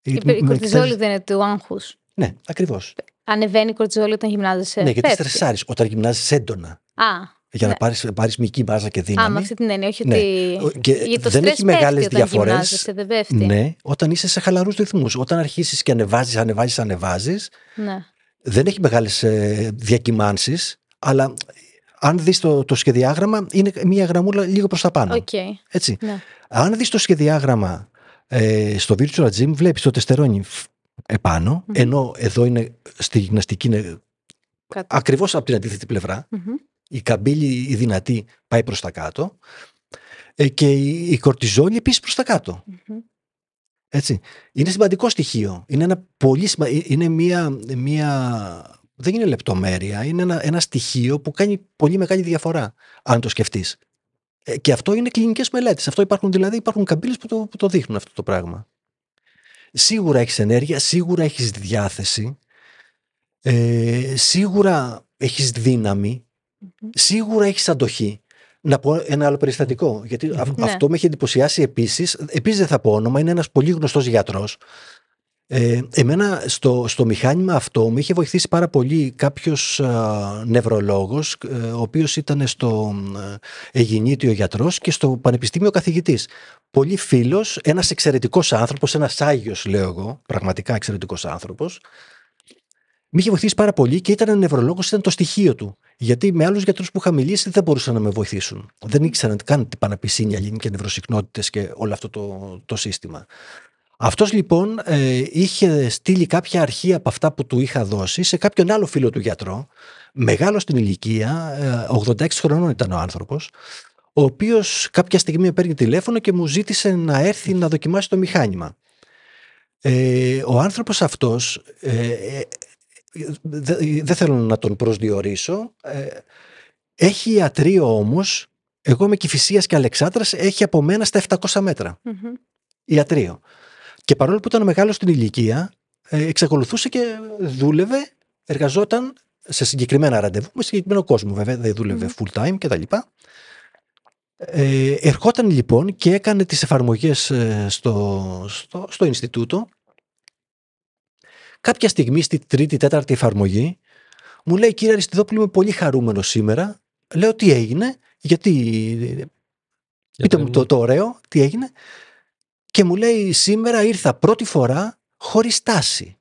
Η, η, η κορτιζόλη θα... δεν είναι του άγχους. Ναι, ακριβώς. Ανεβαίνει η κορτιζόλη όταν γυμνάζεσαι. Ναι, γιατί στρεσάρεις όταν γυμνάζεσαι έντονα. Α, για ναι. να πάρεις μυϊκή μπάζα και δύναμη. Α, με αυτή την έννοια, όχι ναι. ότι. Και το δεν έχει μεγάλες διαφορές. Ναι, όταν είσαι σε χαλαρούς ρυθμούς. Όταν αρχίσεις και ανεβάζεις, ανεβάζεις, ανεβάζεις. Ναι. Δεν έχει μεγάλες ε, διακυμάνσεις, αλλά αν δεις το, το σχεδιάγραμμα, είναι μία γραμμούλα λίγο προς τα πάνω. Okay. Έτσι. Ναι. Αν δεις το σχεδιάγραμμα ε, στο virtual gym, βλέπεις το τεστερόνι επάνω, mm-hmm. ενώ εδώ είναι στη γυμναστική είναι κάτω. Ακριβώς από την αντίθετη πλευρά, mm-hmm. η καμπύλη η δυνατή πάει προς τα κάτω και η κορτιζόλη επίσης προς τα κάτω, mm-hmm. έτσι. Είναι σημαντικό στοιχείο, είναι ένα πολύ σημα... είναι μια, μια... δεν είναι λεπτομέρεια, είναι ένα, ένα στοιχείο που κάνει πολύ μεγάλη διαφορά αν το σκεφτείς, και αυτό είναι κλινικές μελέτες, αυτό υπάρχουν, δηλαδή υπάρχουν καμπύλες που το, που το δείχνουν αυτό το πράγμα. Σίγουρα έχεις ενέργεια, σίγουρα έχεις διάθεση, ε, σίγουρα έχεις δύναμη, mm-hmm. σίγουρα έχεις αντοχή. Να πω ένα άλλο περιστατικό, γιατί α, mm-hmm. αυτό με έχει εντυπωσιάσει επίσης. Επίσης δεν θα πω όνομα, είναι ένας πολύ γνωστός γιατρός. Ε, εμένα στο, στο μηχάνημα αυτό με είχε βοηθήσει πάρα πολύ κάποιος α, νευρολόγος, ε, ο οποίος ήταν στο Αιγινήτειο γιατρός και στο πανεπιστήμιο καθηγητής. Πολύ φίλος, ένας εξαιρετικός άνθρωπος, ένας άγιος λέω εγώ, πραγματικά εξαιρετικός άνθρωπος. Με είχε βοηθήσει πάρα πολύ και ήταν νευρολόγος, ήταν το στοιχείο του. Γιατί με άλλους γιατρούς που είχα μιλήσει δεν μπορούσαν να με βοηθήσουν. Δεν ήξεραν καν τι πάνε πισίνια γίνει και νευροσυκνότητες και όλο αυτό το, το σύστημα. Αυτός λοιπόν ε, είχε στείλει κάποια αρχή από αυτά που του είχα δώσει σε κάποιον άλλο φίλο του γιατρό, μεγάλο στην ηλικία, ε, ογδόντα έξι χρονών ήταν ο άνθρωπος, ο οποίος κάποια στιγμή με παίρνει τηλέφωνο και μου ζήτησε να έρθει να δοκιμάσει το μηχάνημα. Ε, ο άνθρωπος αυτός, ε, ε, δεν δε θέλω να τον προσδιορίσω, ε, έχει ιατρείο όμως, εγώ είμαι Κηφισίας και Αλεξάνδρας, έχει από μένα στα επτακόσια μέτρα. Mm-hmm. Ιατρείο. Και παρόλο που ήταν μεγάλο στην ηλικία, εξακολουθούσε και δούλευε, εργαζόταν σε συγκεκριμένα ραντεβού, με συγκεκριμένο κόσμο βέβαια, δεν δούλευε mm. full time κτλ. Ε, ερχόταν λοιπόν και έκανε τις εφαρμογές στο, στο, στο Ινστιτούτο. Κάποια στιγμή στη τρίτη, τέταρτη εφαρμογή, μου λέει: «Κύριε Αριστειδόπουλο, είμαι πολύ χαρούμενο σήμερα». Λέω: «Τι έγινε, γιατί, γιατί πείτε μου το, το ωραίο, τι έγινε». Και μου λέει: «Σήμερα ήρθα πρώτη φορά χωρίς τάση».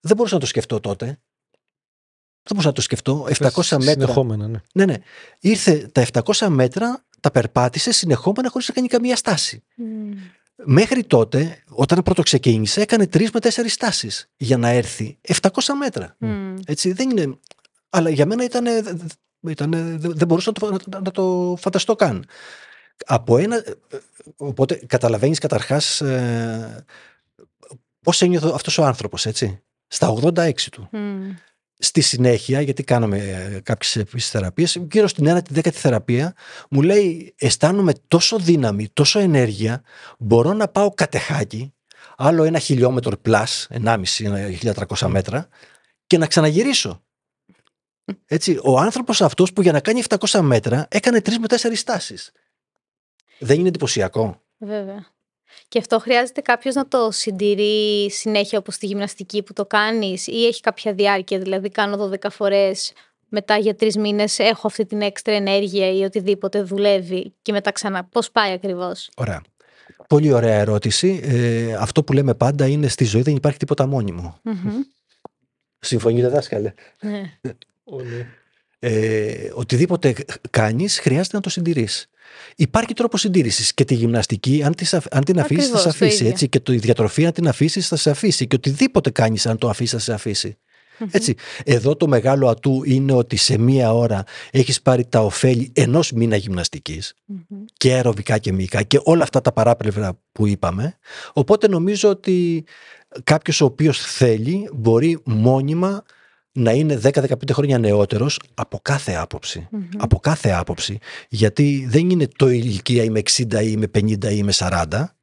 Δεν μπορούσα να το σκεφτώ τότε. Δεν μπορούσα να το σκεφτώ. επτακόσια μέτρα. Ναι. ναι, ναι. Ήρθε τα επτακόσια μέτρα, τα περπάτησε συνεχόμενα χωρίς να κάνει καμία στάση. Mm. Μέχρι τότε, όταν πρώτο ξεκίνησε, έκανε τρεις με τέσσερις στάσεις για να έρθει επτακόσια μέτρα. Mm. Έτσι, δεν είναι... Αλλά για μένα ήταν. ήταν... Δεν μπορούσα να το, να το φανταστώ καν. Από ένα, οπότε καταλαβαίνεις καταρχάς ε, πώς ένιωθε αυτός ο άνθρωπος, έτσι, στα ογδόντα έξι του. Mm. Στη συνέχεια, γιατί κάναμε κάποιες επίσης θεραπείες, γύρω στην ένατη, δέκατη θεραπεία, μου λέει: «Αισθάνομαι τόσο δύναμη, τόσο ενέργεια, μπορώ να πάω κατεχάκι, άλλο ένα χιλιόμετρο πλάς, ενάμισι χιλιάδες τριακόσια μέτρα, και να ξαναγυρίσω». Έτσι, ο άνθρωπος αυτός που για να κάνει επτακόσια μέτρα έκανε τρεις με τέσσερις στάσεις. Δεν είναι εντυπωσιακό? Βέβαια. Και αυτό χρειάζεται κάποιος να το συντηρεί συνέχεια, όπως στη γυμναστική που το κάνεις, ή έχει κάποια διάρκεια? Δηλαδή, κάνω δώδεκα φορές, μετά για τρεις μήνες έχω αυτή την έξτρα ενέργεια ή οτιδήποτε δουλεύει, και μετά ξανά? Πώς πάει ακριβώς? Ωραία. Πολύ ωραία ερώτηση. Ε, αυτό που λέμε πάντα είναι: στη ζωή δεν υπάρχει τίποτα μόνιμο. Mm-hmm. Συμφωνείτε, δάσκαλε? Ναι. Ε, οτιδήποτε κάνεις χρειάζεται να το συντηρείς. Υπάρχει τρόπος συντήρησης, και τη γυμναστική αν, της, αν την αφήσεις θα σε αφήσει, έτσι, και τη διατροφή αν την αφήσεις θα σε αφήσει, και οτιδήποτε κάνεις αν το αφήσεις θα σε αφήσει. Mm-hmm. Έτσι. Εδώ το μεγάλο ατού είναι ότι σε μία ώρα έχεις πάρει τα ωφέλη ενός μήνα γυμναστικής, mm-hmm. και αεροβικά και μυϊκά και όλα αυτά τα παράπλευρα που είπαμε. Οπότε νομίζω ότι κάποιος ο οποίος θέλει μπορεί μόνιμα να είναι δέκα με δεκαπέντε χρόνια νεότερος από κάθε άποψη. Mm-hmm. Από κάθε άποψη. Γιατί δεν είναι το ηλικία, είμαι εξήντα ή είμαι πενήντα ή είμαι σαράντα.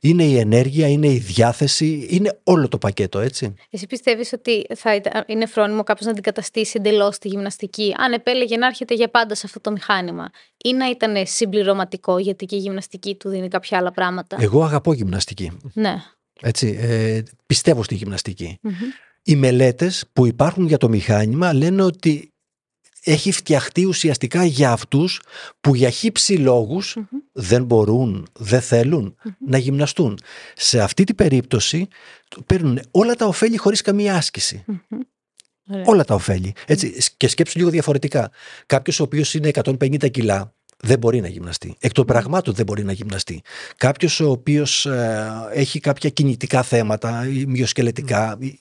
Είναι η ενέργεια, είναι η διάθεση, είναι όλο το πακέτο, έτσι. Εσύ πιστεύεις ότι θα είναι φρόνιμο κάποιος να αντικαταστήσει εντελώς τη γυμναστική, αν επέλεγε να έρχεται για πάντα σε αυτό το μηχάνημα, ή να ήταν συμπληρωματικό, γιατί και η γυμναστική του δίνει κάποια άλλα πράγματα? Εγώ αγαπώ γυμναστική. Ναι. Έτσι, ε, πιστεύω στη γυμναστική. Mm-hmm. Οι μελέτες που υπάρχουν για το μηχάνημα λένε ότι έχει φτιαχτεί ουσιαστικά για αυτούς που για χύψη λόγους mm-hmm. δεν μπορούν, δεν θέλουν mm-hmm. να γυμναστούν. Σε αυτή την περίπτωση παίρνουν όλα τα ωφέλη χωρίς καμία άσκηση. Mm-hmm. Όλα τα ωφέλη. Έτσι, mm-hmm. Και σκέψου λίγο διαφορετικά. Κάποιος ο οποίος είναι εκατόν πενήντα κιλά δεν μπορεί να γυμναστεί. Εκ των πραγμάτων δεν μπορεί να γυμναστεί. Κάποιος ο οποίος ε, έχει κάποια κινητικά θέματα, μυοσκελετικά... Mm-hmm.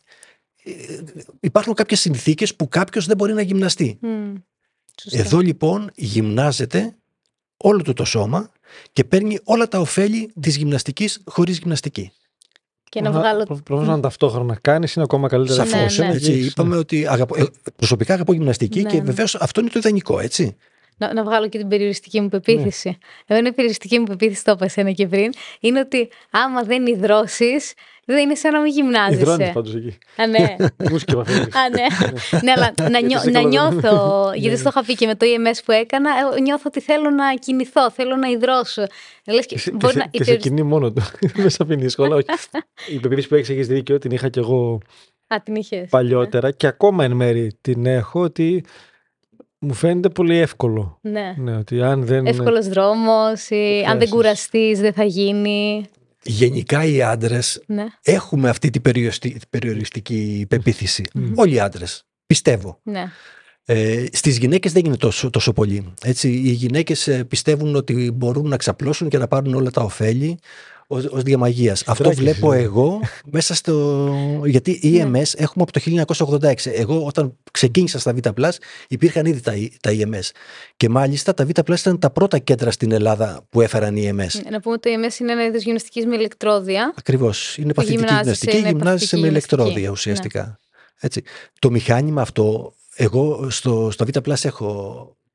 Υπάρχουν κάποιες συνθήκες που κάποιος δεν μπορεί να γυμναστεί. Mm, Εδώ λοιπόν γυμνάζεται όλο του το σώμα και παίρνει όλα τα ωφέλη της γυμναστικής χωρίς γυμναστική. Και να βγάλω... Προφανώς προ, προ, mm. ταυτόχρονα κάνεις είναι ακόμα καλύτερα. Σαφώς. Ναι, ναι. Έτσι, είπαμε ναι. ότι αγαπώ, προσωπικά αγαπώ γυμναστική, ναι, και βεβαίως ναι. αυτό είναι το ιδανικό, έτσι. Να, να βγάλω και την περιοριστική μου πεποίθηση. Ναι. Εγώ είναι η περιοριστική μου πεποίθηση, το είπα εσένα και πριν, είναι ότι άμα δεν υδρώσεις, δεν είναι σαν να μην γυμνάζεσαι. Υδρώνεις πάντως εκεί. Α, ναι. Μούσκευα θέλεις. Α, ναι. ναι, αλλά να, νιώ, να νιώθω, γιατί στο είχα πει και με το ι εμ ες που έκανα, νιώθω ότι θέλω να κινηθώ, θέλω να υδρώσω. Λες, και σε, και, σε, να... και σε κινεί μόνο του. Μέσα από την σχολά. Η πεποίθηση που έχεις, έχεις δίκιο, την είχα κι εγώ Α, την είχες, παλιότερα, ναι. και ακόμα εν μέρη την έχω, ότι μου φαίνεται πολύ εύκολο. Ναι. ναι ότι αν δεν... Εύκολος δρόμος, ή αν δεν κουραστείς δεν θα γίνει. Γενικά οι άντρες ναι. έχουμε αυτή την περιοριστική πεποίθηση. Mm. Όλοι οι άντρες, πιστεύω. Ναι. Ε, στις γυναίκες δεν γίνεται τόσο, τόσο πολύ. Έτσι, οι γυναίκες πιστεύουν ότι μπορούν να ξαπλώσουν και να πάρουν όλα τα ωφέλη ως, ως διαμαγείας. Αυτό βλέπω εγώ μέσα στο... Γιατί ι εμ ες έχουμε από το χίλια εννιακόσια ογδόντα έξι. Εγώ όταν ξεκίνησα στα Vita Plus υπήρχαν ήδη τα, τα ι εμ ες. Και μάλιστα τα Vita Plus ήταν τα πρώτα κέντρα στην Ελλάδα που έφεραν ι εμ ες. Να πούμε ότι ι εμ ες είναι ένα είδος γυμναστικής με ηλεκτρόδια. Ακριβώς. Είναι παθητική γυμναστική. Γυμνάζεσαι με ηλεκτρόδια ουσιαστικά. Ναι. Έτσι. Το μηχάνημα αυτό... Εγώ στο, στο Vita Plus έχω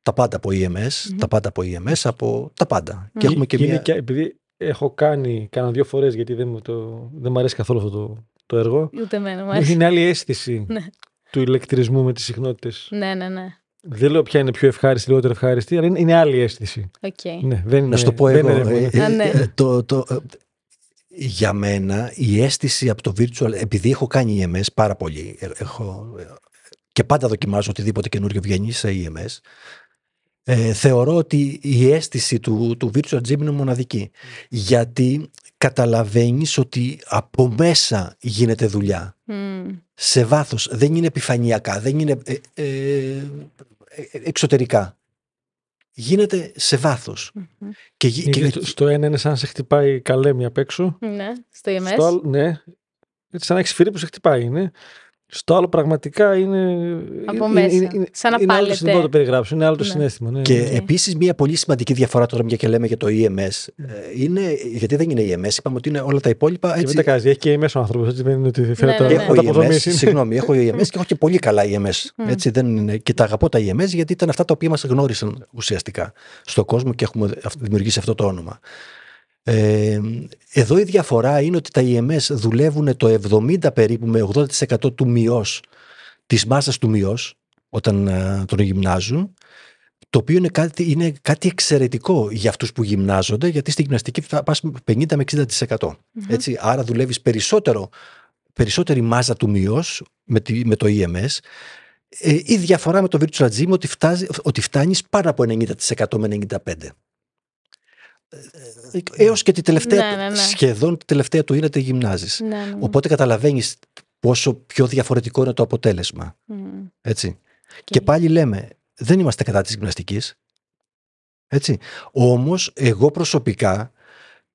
τα πάντα από ι εμ ες, mm-hmm. τα πάντα από ι εμ ες, από τα πάντα. Mm-hmm. Και έχουμε και, και μία... Και, επειδή έχω κάνει, κάνα δύο φορές, γιατί δεν, το, δεν μου αρέσει καθόλου αυτό το, το έργο. Ούτε εμένα μου αρέσει. Είναι άλλη αίσθηση του ηλεκτρισμού με τις συχνότητες. Ναι, ναι, ναι. Δεν λέω ποια είναι πιο ευχάριστη, λιγότερο ευχάριστη, αλλά είναι, είναι άλλη αίσθηση. Okay. Ναι, δεν είναι, να σου το πω εγώ. Ε, ε, ναι. το, το, για μένα η αίσθηση από το virtual, επειδή έχω κάνει ι εμ ες πάρα πολύ, έχω... και πάντα δοκιμάζω οτιδήποτε καινούριο βγαίνει σε ι εμ ες, ε, θεωρώ ότι η αίσθηση του, του virtual gym είναι μοναδική. Mm. Γιατί καταλαβαίνεις ότι από μέσα γίνεται δουλειά. Mm. Σε βάθος. Δεν είναι επιφανειακά, δεν είναι ε, ε, ε, εξωτερικά. Γίνεται σε βάθος. Mm-hmm. Και, και... Στο, στο ένα είναι σαν να σε χτυπάει καλέμι απ' έξω. Ναι, στο ι εμ ες. Στο, ναι, σαν να έχεις φυρί που σε χτυπάει, ναι. Στο άλλο πραγματικά είναι. Από είναι, μέσα. Είναι, είναι, σαν να πάλετε. Δεν μπορώ να το περιγράψω. Είναι άλλο το ναι. συνέστημα. Ναι. Και okay. επίσης, μια πολύ σημαντική διαφορά τώρα, μια και λέμε για το ι εμ ες, είναι. Γιατί δεν είναι ι εμ ες, είπαμε ότι είναι όλα τα υπόλοιπα. Έτσι. Και μην τα κάνεις, έχει και ι εμ ες ο άνθρωπος. Έτσι δεν είναι ότι φέρνει ναι, ναι, ναι. τα ι εμ ες. Συγγνώμη, έχω ι εμ ες και έχω και πολύ καλά ι εμ ες. Έτσι, δεν είναι, και τα αγαπώ τα ι εμ ες γιατί ήταν αυτά τα οποία μας γνώρισαν ουσιαστικά στον κόσμο και έχουμε δημιουργήσει αυτό το όνομα. Ε, εδώ η διαφορά είναι ότι τα ι εμ ες δουλεύουν το εβδομήντα περίπου με ογδόντα τοις εκατό του μειός, της μάσας του μειός όταν α, τον γυμνάζουν, το οποίο είναι κάτι, είναι κάτι εξαιρετικό για αυτούς που γυμνάζονται, γιατί στη γυμναστική θα πας πενήντα με εξήντα τοις εκατό. Mm-hmm. Έτσι, άρα δουλεύεις περισσότερο, περισσότερη μάζα του μειός με, τη, με το ι εμ ες. Ε, η διαφορά με το virtual gym ότι, φτάζει, ότι φτάνεις πάνω από ενενήντα τοις εκατό με ενενήντα πέντε τοις εκατό. Έως και τη τελευταία, ναι, ναι, ναι. σχεδόν τη τελευταία του είναι ότι γυμνάζεις. Ναι, ναι. Οπότε καταλαβαίνεις πόσο πιο διαφορετικό είναι το αποτέλεσμα. Mm. Έτσι. Okay. Και πάλι λέμε, δεν είμαστε κατά της γυμναστικής. Έτσι. Όμως, εγώ προσωπικά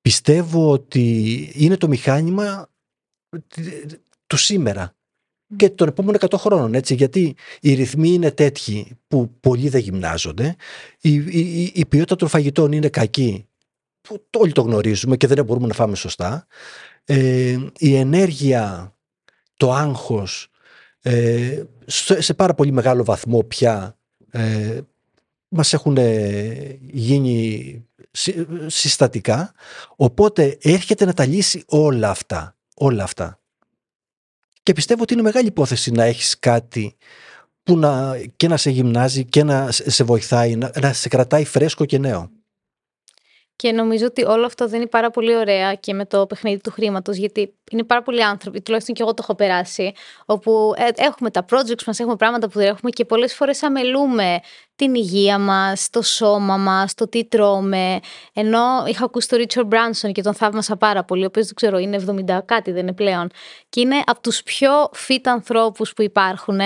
πιστεύω ότι είναι το μηχάνημα του σήμερα mm. και των επόμενων εκατό χρόνων. Έτσι. Γιατί οι ρυθμοί είναι τέτοιοι που πολλοί δεν γυμνάζονται, η, η, η ποιότητα των φαγητών είναι κακή. Που όλοι το γνωρίζουμε και δεν μπορούμε να φάμε σωστά. Ε, η ενέργεια, το άγχος, ε, σε, σε πάρα πολύ μεγάλο βαθμό πια ε, μας έχουν ε, γίνει συ, συστατικά. Οπότε έρχεται να τα λύσει όλα αυτά, όλα αυτά. Και πιστεύω ότι είναι μεγάλη υπόθεση να έχεις κάτι που να, και να σε γυμνάζει και να σε βοηθάει, να, να σε κρατάει φρέσκο και νέο. Και νομίζω ότι όλο αυτό δεν είναι πάρα πολύ ωραία και με το παιχνίδι του χρήματος, γιατί είναι πάρα πολλοί άνθρωποι, τουλάχιστον και εγώ το έχω περάσει, όπου έχουμε τα projects μας, έχουμε πράγματα που δεν έχουμε και πολλές φορές αμελούμε την υγεία μας, το σώμα μας, το τι τρώμε. Ενώ είχα ακούσει τον Richard Branson και τον θαύμασα πάρα πολύ, ο οποίος δεν ξέρω, είναι εβδομήντα κάτι, δεν είναι πλέον. Και είναι από τους πιο fit ανθρώπους που υπάρχουν.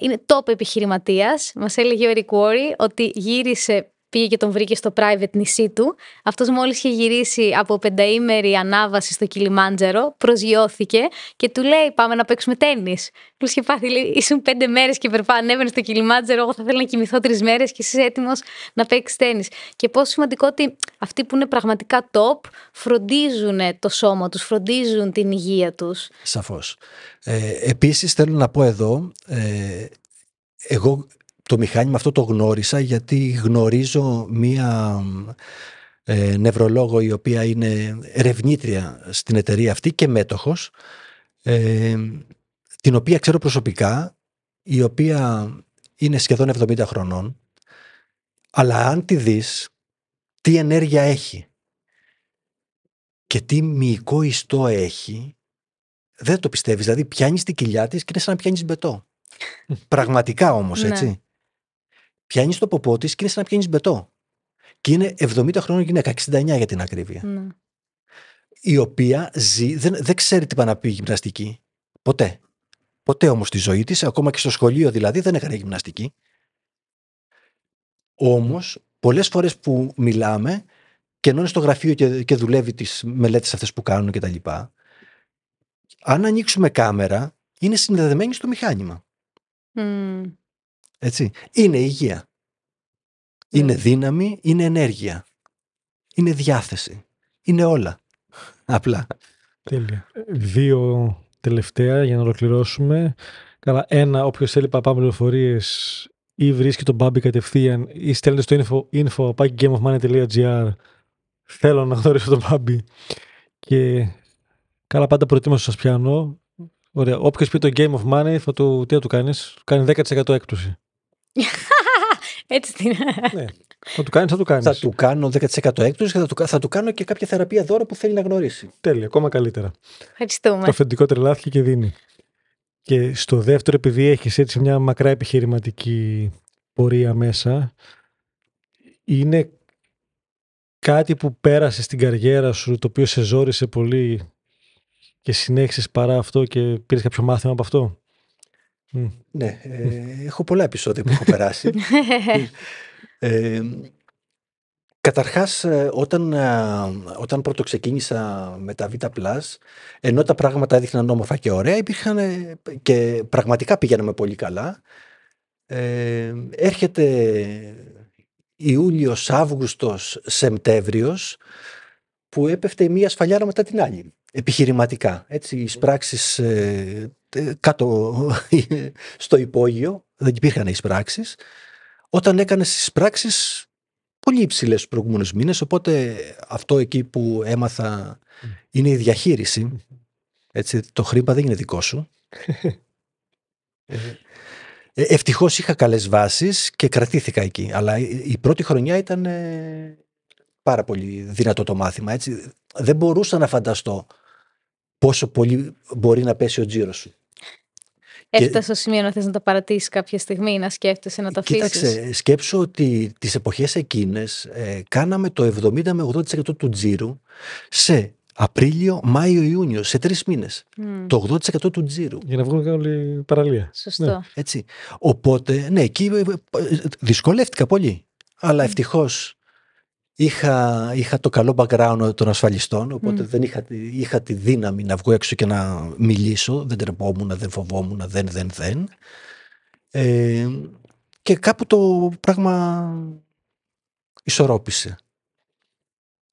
Είναι top επιχειρηματίας. Μας έλεγε ο Eric Worre ότι γύρισε. Πήγε και τον βρήκε στο private νησί του. Αυτός μόλις είχε γυρίσει από πενταήμερη ανάβαση στο Κυλιμάντζερο, προσγειώθηκε και του λέει: Πάμε να παίξουμε τέννις. Του είχε πάθει, λέει: Ήσουν πέντε μέρες και περπά, ανέβαινε στο Κυλιμάντζερο. Εγώ θα θέλω να κοιμηθώ τρεις μέρες και εσύ είσαι έτοιμος να παίξεις τέννις. Και πόσο σημαντικό ότι αυτοί που είναι πραγματικά top φροντίζουν το σώμα τους, φροντίζουν την υγεία τους. Σαφώς. Ε, επίσης θέλω να πω εδώ, ε, εγώ. Το μηχάνημα αυτό το γνώρισα γιατί γνωρίζω μία ε, νευρολόγο η οποία είναι ερευνήτρια στην εταιρεία αυτή και μέτοχος, ε, την οποία ξέρω προσωπικά, η οποία είναι σχεδόν εβδομήντα χρονών, αλλά αν τη δεις τι ενέργεια έχει και τι μυϊκό ιστό έχει, δεν το πιστεύεις, δηλαδή πιάνεις την κοιλιά της και είναι σαν να πιάνεις μπετό. Πραγματικά όμως, έτσι. Πιάνεις το ποπό της και είναι σαν να πιάνεις μπετό. Και είναι εβδομήντα χρόνων γυναίκα, εξήντα εννιά για την ακρίβεια. Ναι. Η οποία ζει, δεν, δεν ξέρει τι πάει να πει γυμναστική. Ποτέ. Ποτέ όμως στη ζωή της, ακόμα και στο σχολείο δηλαδή, δεν έκανε γυμναστική. Όμως, πολλές φορές που μιλάμε και ενώ είναι στο γραφείο και, και δουλεύει τις μελέτες αυτές που κάνουν κτλ. Αν ανοίξουμε κάμερα, είναι συνδεδεμένη στο μηχάνημα. Mm. Έτσι. Είναι υγεία. Mm. Είναι δύναμη, είναι ενέργεια. Είναι διάθεση. Είναι όλα. Απλά. Τέλεια. Δύο τελευταία για να ολοκληρώσουμε. Καλά, ένα, όποιος θέλει παραπάνω πληροφορίες ή βρίσκει τον Μπάμπη κατευθείαν ή στέλνετε στο info, info πάει gameofmoney.gr. Θέλω να γνωρίσω τον Μπάμπη. Και καλά, πάντα προτίμω σας πιάνω. Ωραία. Όποιος πει το Game of Money, θα του, τι θα του κάνεις? Του κάνει δέκα τοις εκατό έκπτωση. Έτσι την ναι. Θα του κάνεις, θα του κάνεις. Θα του κάνω δέκα τοις εκατό έκπτωση και θα του, θα του κάνω και κάποια θεραπεία δώρο που θέλει να γνωρίσει. Τέλεια, ακόμα καλύτερα. Ευχαριστούμε. Το αφεντικό τρελάθηκε και δίνει. Και στο δεύτερο, επειδή έχεις έτσι μια μακρά επιχειρηματική πορεία μέσα, είναι κάτι που πέρασε στην καριέρα σου, το οποίο σε ζόρισε πολύ και συνέχισες παρά αυτό και πήρες κάποιο μάθημα από αυτό? Ναι, ε, έχω πολλά επεισόδια που έχω περάσει. ε, Καταρχάς, όταν, όταν πρώτο ξεκίνησα με τα Vita Plus, ενώ τα πράγματα έδειχναν όμορφα και ωραία, υπήρχαν και πραγματικά πήγαιναμε πολύ καλά. Ε, έρχεται Ιούλιος, Αύγουστος, Σεπτέμβριος, που έπεφτε η μία ασφαλιάρα μετά την άλλη, επιχειρηματικά. Έτσι, οι πράξεις ε, κάτω στο υπόγειο, δεν υπήρχαν οι πράξεις. Όταν έκανες τις πράξεις, πολύ υψηλές στους προηγούμενους μήνες, οπότε αυτό εκεί που έμαθα είναι η διαχείριση. Έτσι, το χρήμα δεν είναι δικό σου. ε, ευτυχώς είχα καλές βάσεις και κρατήθηκα εκεί, αλλά η πρώτη χρονιά ήταν ε, πάρα πολύ δυνατό το μάθημα. Έτσι. Δεν μπορούσα να φανταστώ πόσο πολύ μπορεί να πέσει ο τζίρος σου. Έφτασε στο σημείο να θες να τα παρατήσεις κάποια στιγμή, να σκέφτεσαι να τα αφήσεις? Κοίταξε, σκέψω ότι τις εποχές εκείνες ε, κάναμε το εβδομήντα με ογδόντα τοις εκατό του τζίρου σε Απρίλιο, Μάιο, Ιούνιο, σε τρεις μήνες. Mm. Το ογδόντα τοις εκατό του τζίρου. Για να βγουν όλοι παραλία. Σωστό. Ναι. Έτσι. Οπότε, ναι, εκεί δυσκολεύτηκα πολύ. Αλλά mm. ευτυχώς είχα, είχα το καλό background των ασφαλιστών, οπότε mm. δεν είχα, είχα τη δύναμη να βγω έξω και να μιλήσω, δεν τρεπόμουν, δεν φοβόμουν, δεν, δεν, δεν. Ε, και κάπου το πράγμα ισορρόπησε.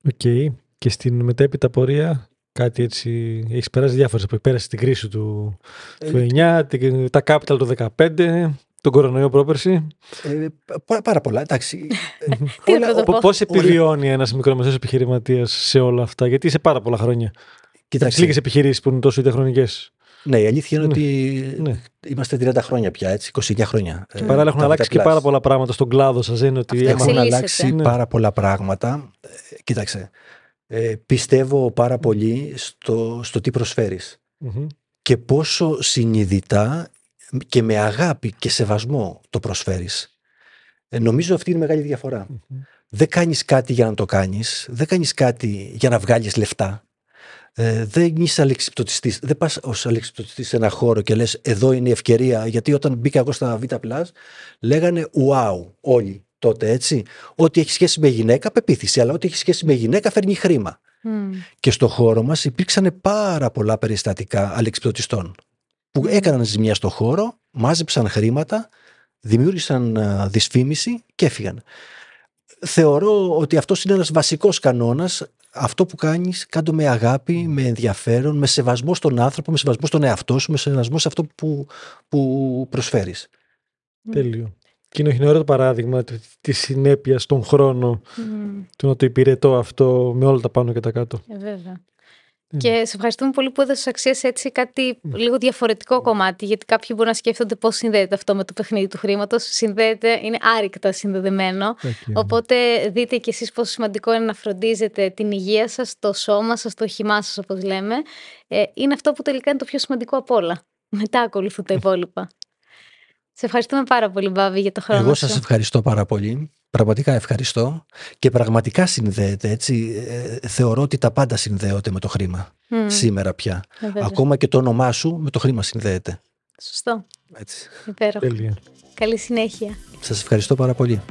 Οκ. Okay. Και στην μετέπειτα πορεία, κάτι έτσι, έχεις περάσει διάφορες, πέρασε την κρίση του, ε, του εννιά, τα capital του δεκαπέντε... Τον κορονοϊό πρόπερση. Ε, πάρα πολλά, εντάξει. Πώς επιβιώνει ένας μικρομεσαίος επιχειρηματίας σε όλα αυτά? Γιατί είσαι πάρα πολλά χρόνια. Κοιτάξτε. Λίγες επιχειρήσεις που είναι τόσο διαχρονικές. Ναι, η αλήθεια είναι ότι ναι. είμαστε τριάντα χρόνια πια, έτσι, είκοσι εννιά χρόνια. Και παράλληλα έχουν αλλάξει και πάρα πολλά πράγματα στον κλάδο σας. Δεν είναι ότι έχουν αλλάξει πάρα πολλά πράγματα. Κοίταξε, πιστεύω πάρα πολύ στο τι προσφέρεις και πόσο συνειδητά και με αγάπη και σεβασμό το προσφέρεις. Ε, νομίζω αυτή είναι η μεγάλη διαφορά. Mm-hmm. Δεν κάνεις κάτι για να το κάνεις, δεν κάνεις κάτι για να βγάλεις λεφτά. Ε, δεν είσαι αλεξιπτωτιστής, δεν πας ως αλεξιπτωτιστής σε ένα χώρο και λες εδώ είναι η ευκαιρία, γιατί όταν μπήκα εγώ στα Vita Plus λέγανε wow όλοι τότε, έτσι. Ό,τι έχει σχέση με γυναίκα, πεποίθηση, αλλά ό,τι έχει σχέση με γυναίκα φέρνει χρήμα. Mm. Και στο χώρο μας υπήρξανε πάρα πολλά περιστατικά αλεξιπτωτιστών που έκαναν ζημιά στο χώρο, μάζεψαν χρήματα, δημιούργησαν δυσφήμιση και έφυγαν. Θεωρώ ότι αυτός είναι ένας βασικός κανόνας. Αυτό που κάνεις, κάντο με αγάπη, με ενδιαφέρον, με σεβασμό στον άνθρωπο, με σεβασμό στον εαυτό σου, με σεβασμό σε αυτό που, που προσφέρεις. Τέλειο. Και είναι ένα ωραίο παράδειγμα της συνέπειας στον χρόνο, mm. του να το υπηρετώ αυτό με όλα τα πάνω και τα κάτω. Ε, βέβαια. Και σε ευχαριστούμε πολύ που έδωσες αξία σε έτσι κάτι λίγο διαφορετικό κομμάτι, γιατί κάποιοι μπορεί να σκέφτονται πώς συνδέεται αυτό με το παιχνίδι του χρήματος. Συνδέεται, είναι άρρηκτα συνδεδεμένο. Okay. Οπότε δείτε κι εσείς πόσο σημαντικό είναι να φροντίζετε την υγεία σας, το σώμα σας, το χυμά σας, όπως λέμε. Ε, είναι αυτό που τελικά είναι το πιο σημαντικό από όλα. Μετά ακολουθούν τα υπόλοιπα. Σε ευχαριστούμε πάρα πολύ, Μπάβη, για το χρόνο σας. Εγώ σας ευχαριστώ πάρα πολύ. Πραγματικά ευχαριστώ και πραγματικά συνδέεται, έτσι. Ε, θεωρώ ότι τα πάντα συνδέονται με το χρήμα mm. σήμερα πια. Βέβαια. Ακόμα και το όνομά σου με το χρήμα συνδέεται. Σωστό. Έτσι. Υπέροχα. Καλή συνέχεια. Σας ευχαριστώ πάρα πολύ.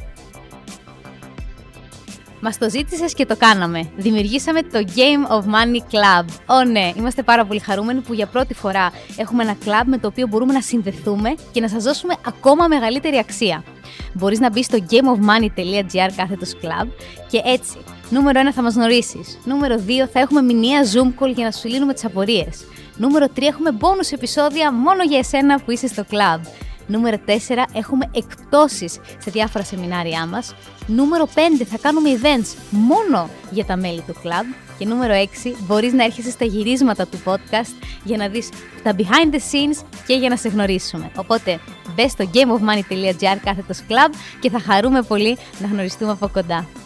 Μας το ζήτησες και το κάναμε. Δημιουργήσαμε το Game of Money Club. Ω oh, ναι, είμαστε πάρα πολύ χαρούμενοι που για πρώτη φορά έχουμε ένα club με το οποίο μπορούμε να συνδεθούμε και να σας δώσουμε ακόμα μεγαλύτερη αξία. Μπορείς να μπεις στο gameofmoney.gr κάθετος club και έτσι, νούμερο ένα θα μας γνωρίσεις. Νούμερο δύο θα έχουμε μηνιαία Zoom call για να σου λύνουμε τις απορίες. Νούμερο τρία έχουμε bonus επεισόδια μόνο για εσένα που είσαι στο club. Νούμερο τέσσερα έχουμε εκπτώσεις σε διάφορα σεμινάρια μας. Νούμερο πέντε θα κάνουμε events μόνο για τα μέλη του club. Και νούμερο έξι μπορείς να έρχεσαι στα γυρίσματα του podcast για να δεις τα behind the scenes και για να σε γνωρίσουμε. Οπότε μπες στο gameofmoney.gr κάθετος club και θα χαρούμε πολύ να γνωριστούμε από κοντά.